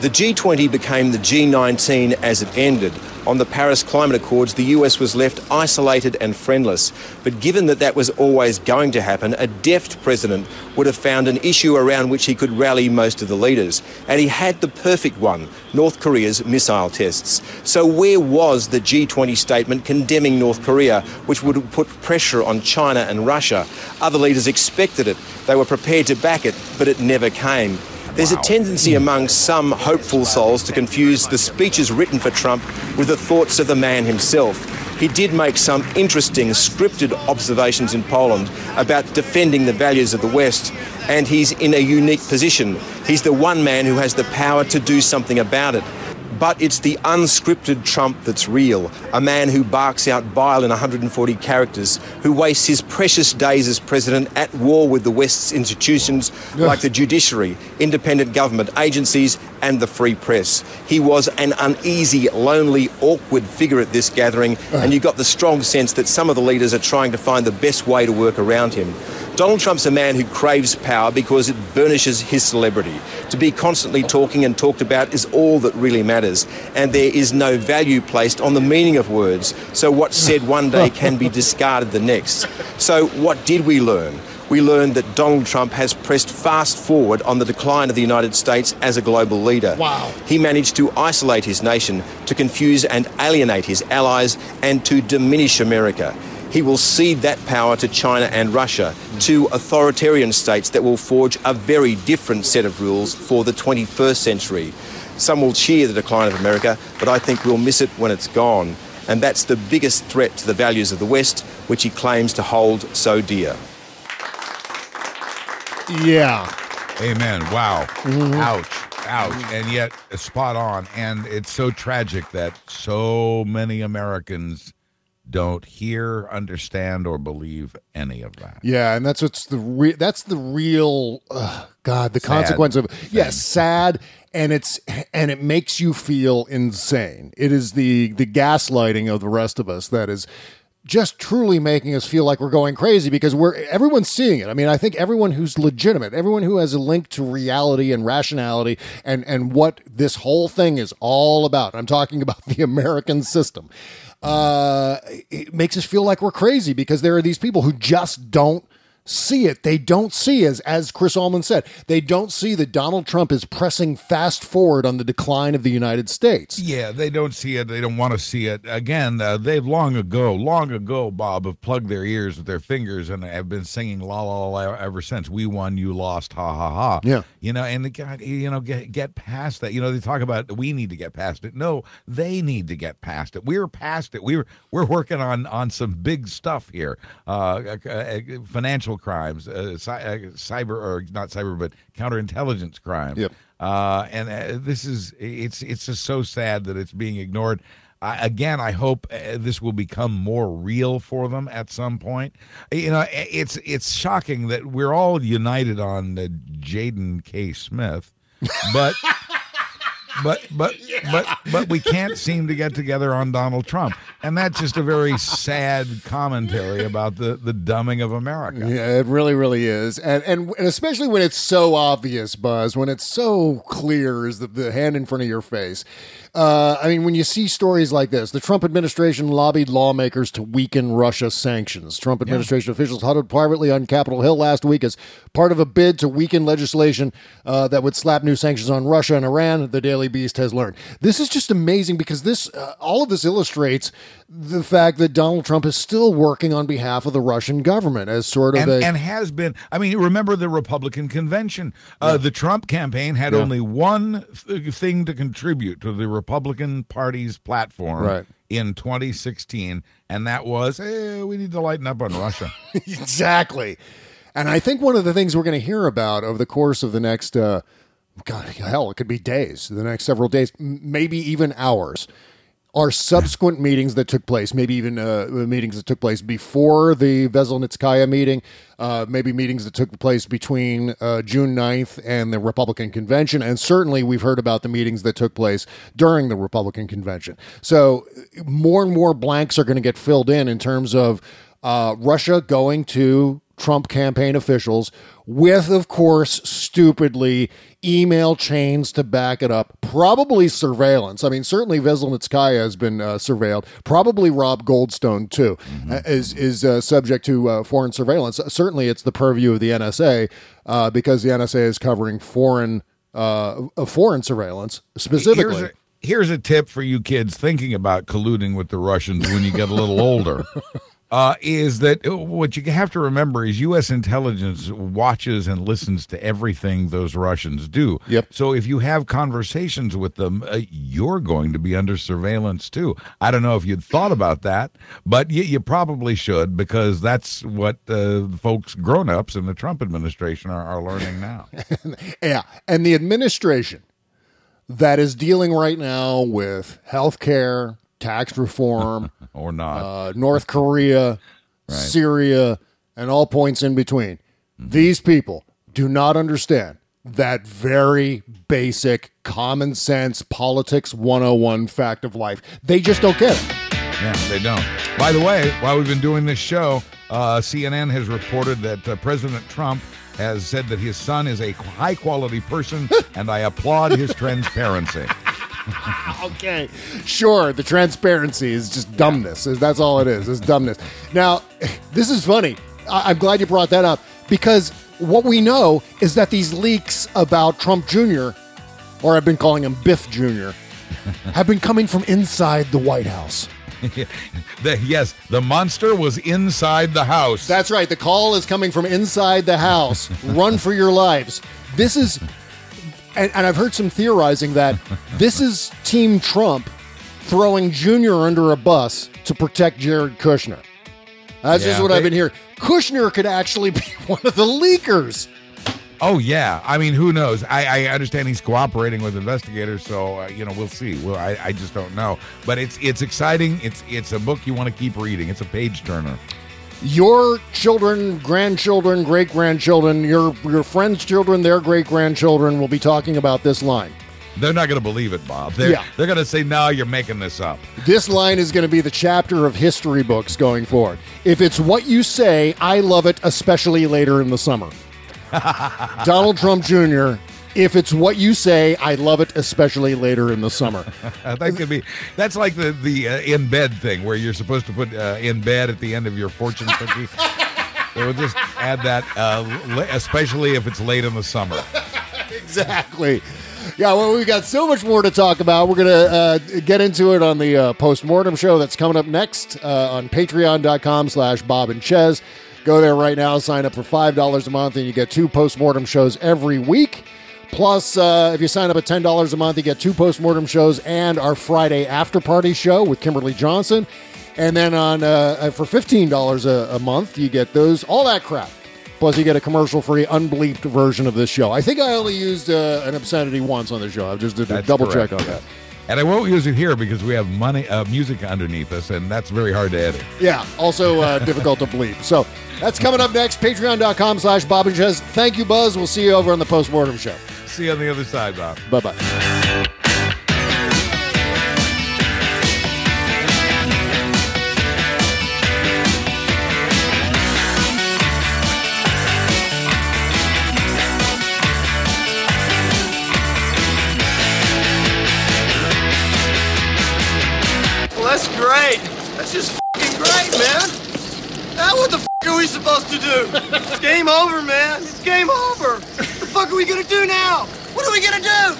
The G20 became the G19 as it ended. On the Paris Climate Accords, the US was left isolated and friendless. But given that that was always going to happen, a deft president would have found an issue around which he could rally most of the leaders. And he had the perfect one, North Korea's missile tests. So where was the G20 statement condemning North Korea, which would have put pressure on China and Russia? Other leaders expected it. They were prepared to back it, but it never came. There's a tendency among some hopeful souls to confuse the speeches written for Trump with the thoughts of the man himself. He did make some interesting scripted observations in Poland about defending the values of the West, and he's in a unique position. He's the one man who has the power to do something about it. But it's the unscripted Trump that's real, a man who barks out bile in 140 characters, who wastes his precious days as president at war with the West's institutions like the judiciary, independent government agencies, and the free press. He was an uneasy, lonely, awkward figure at this gathering, and you got the strong sense that some of the leaders are trying to find the best way to work around him. Donald Trump's a man who craves power because it burnishes his celebrity. To be constantly talking and talked about is all that really matters, and there is no value placed on the meaning of words, so what's said one day can be discarded the next. So what did we learn? We learned that Donald Trump has pressed fast forward on the decline of the United States as a global leader. Wow. He managed to isolate his nation, to confuse and alienate his allies, and to diminish America. He will cede that power to China and Russia, two authoritarian states that will forge a very different set of rules for the 21st century. Some will cheer the decline of America, but I think we'll miss it when it's gone. And that's the biggest threat to the values of the West, which he claims to hold so dear. Yeah. Amen. Wow. Mm-hmm. Ouch. Ouch. And yet, spot on. And it's so tragic that so many Americans don't hear, understand, or believe any of that. Yeah, and that's what's the real consequence of thing. Yes, sad, and it makes you feel insane. It is the gaslighting of the rest of us that is just truly making us feel like we're going crazy, because everyone's seeing it. I mean, I think everyone who's legitimate, everyone who has a link to reality and rationality and what this whole thing is all about. I'm talking about the American system. It makes us feel like we're crazy because there are these people who just don't see it. They don't see, as Chris Uhlmann said, they don't see that Donald Trump is pressing fast forward on the decline of the United States. Yeah, they don't see it. They don't want to see it. Again, they've long ago, Bob, have plugged their ears with their fingers and have been singing la la la ever since. We won, you lost, ha ha ha. Yeah. You know, and get past that. You know, they talk about we need to get past it. No, they need to get past it. We're past it. We're working on some big stuff here. Financial crimes, counterintelligence crimes. Yep. It's just so sad that it's being ignored. I hope this will become more real for them at some point. You know, it's shocking that we're all united on Jaden K. Smith, but we can't seem to get together on Donald Trump, and that's just a very sad commentary about the dumbing of America. Yeah, it really, really is, and especially when it's so obvious, Buzz, when it's so clear as the hand in front of your face. I mean, when you see stories like this, the Trump administration lobbied lawmakers to weaken Russia sanctions. Trump administration officials huddled privately on Capitol Hill last week as part of a bid to weaken legislation that would slap new sanctions on Russia and Iran, the Daily Beast has learned. This is just amazing because all of this illustrates the fact that Donald Trump is still working on behalf of the Russian government as sort of and has been. I mean, remember the Republican convention. The Trump campaign had only one thing to contribute to the Republican Party's platform in 2016, and that was, we need to lighten up on Russia. Exactly. And I think one of the things we're going to hear about over the course of the next, it could be days, the next several days, maybe even hours, are subsequent meetings that took place, maybe even meetings that took place before the Veselnitskaya meeting, maybe meetings that took place between June 9th and the Republican convention. And certainly we've heard about the meetings that took place during the Republican convention. So more and more blanks are going to get filled in terms of Russia going to Trump campaign officials with, of course, stupidly email chains to back it up, probably surveillance. I mean, certainly Veselnitskaya has been surveilled, probably Rob Goldstone, too, is subject to foreign surveillance. Certainly it's the purview of the NSA because the NSA is covering foreign surveillance specifically. Here's a tip for you kids thinking about colluding with the Russians when you get a little older. Is that what you have to remember is U.S. intelligence watches and listens to everything those Russians do. Yep. So if you have conversations with them, you're going to be under surveillance, too. I don't know if you'd thought about that, but you probably should, because that's what folks, grown-ups in the Trump administration are learning now. Yeah, and the administration that is dealing right now with health care, tax reform, or not, North Korea, Syria, and all points in between. These people do not understand that very basic common sense politics 101 fact of life. They just don't get it. Yeah, they don't. By the way, while we've been doing this show, CNN has reported that President Trump has said that his son is a high-quality person, and I applaud his transparency. Okay, sure. The transparency is just dumbness. That's all it is. It's dumbness. Now, this is funny. I'm glad you brought that up, because what we know is that these leaks about Trump Jr., or I've been calling him Biff Jr., have been coming from inside the White House. Yes, the monster was inside the house. That's right. The call is coming from inside the house. Run for your lives. This is... And I've heard some theorizing that this is Team Trump throwing Junior under a bus to protect Jared Kushner. That's just what I've been hearing. Kushner could actually be one of the leakers. Oh, yeah. I mean, who knows? I understand he's cooperating with investigators, so, we'll see. Well, I just don't know. But it's exciting. It's a book you want to keep reading. It's a page-turner. Your children, grandchildren, great-grandchildren, your friends' children, their great-grandchildren will be talking about this line. They're not going to believe it, Bob. They're going to say, no, you're making this up. This line is going to be the chapter of history books going forward. If it's what you say, I love it, especially later in the summer. Donald Trump Jr., if it's what you say, I love it, especially later in the summer. That could be. That's like the in bed thing, where you're supposed to put in bed at the end of your fortune cookie. So we'll just add that, especially if it's late in the summer. Exactly. Yeah, well, we've got so much more to talk about. We're going to get into it on the postmortem show that's coming up next on patreon.com/Bob and Chez. Go there right now, sign up for $5 a month, and you get 2 postmortem shows every week. Plus, if you sign up at $10 a month, you get 2 postmortem shows and our Friday after-party show with Kimberly Johnson. And then for $15 a month, you get those, all that crap. Plus, you get a commercial-free, unbleeped version of this show. I think I only used an obscenity once on the show. I just did a double-check on that. And I won't use it here because we have music underneath us, and that's very hard to edit. Yeah, also difficult to bleep. So that's coming up next, patreon.com/Bob and Chez. Thank you, Buzz. We'll see you over on the postmortem show. See you on the other side, Bob. Bye-bye. Well, that's great. That's just f***ing great, man. Now what the f*** are we supposed to do? It's game over, man. It's game over. What the fuck are we gonna do now? What are we gonna do?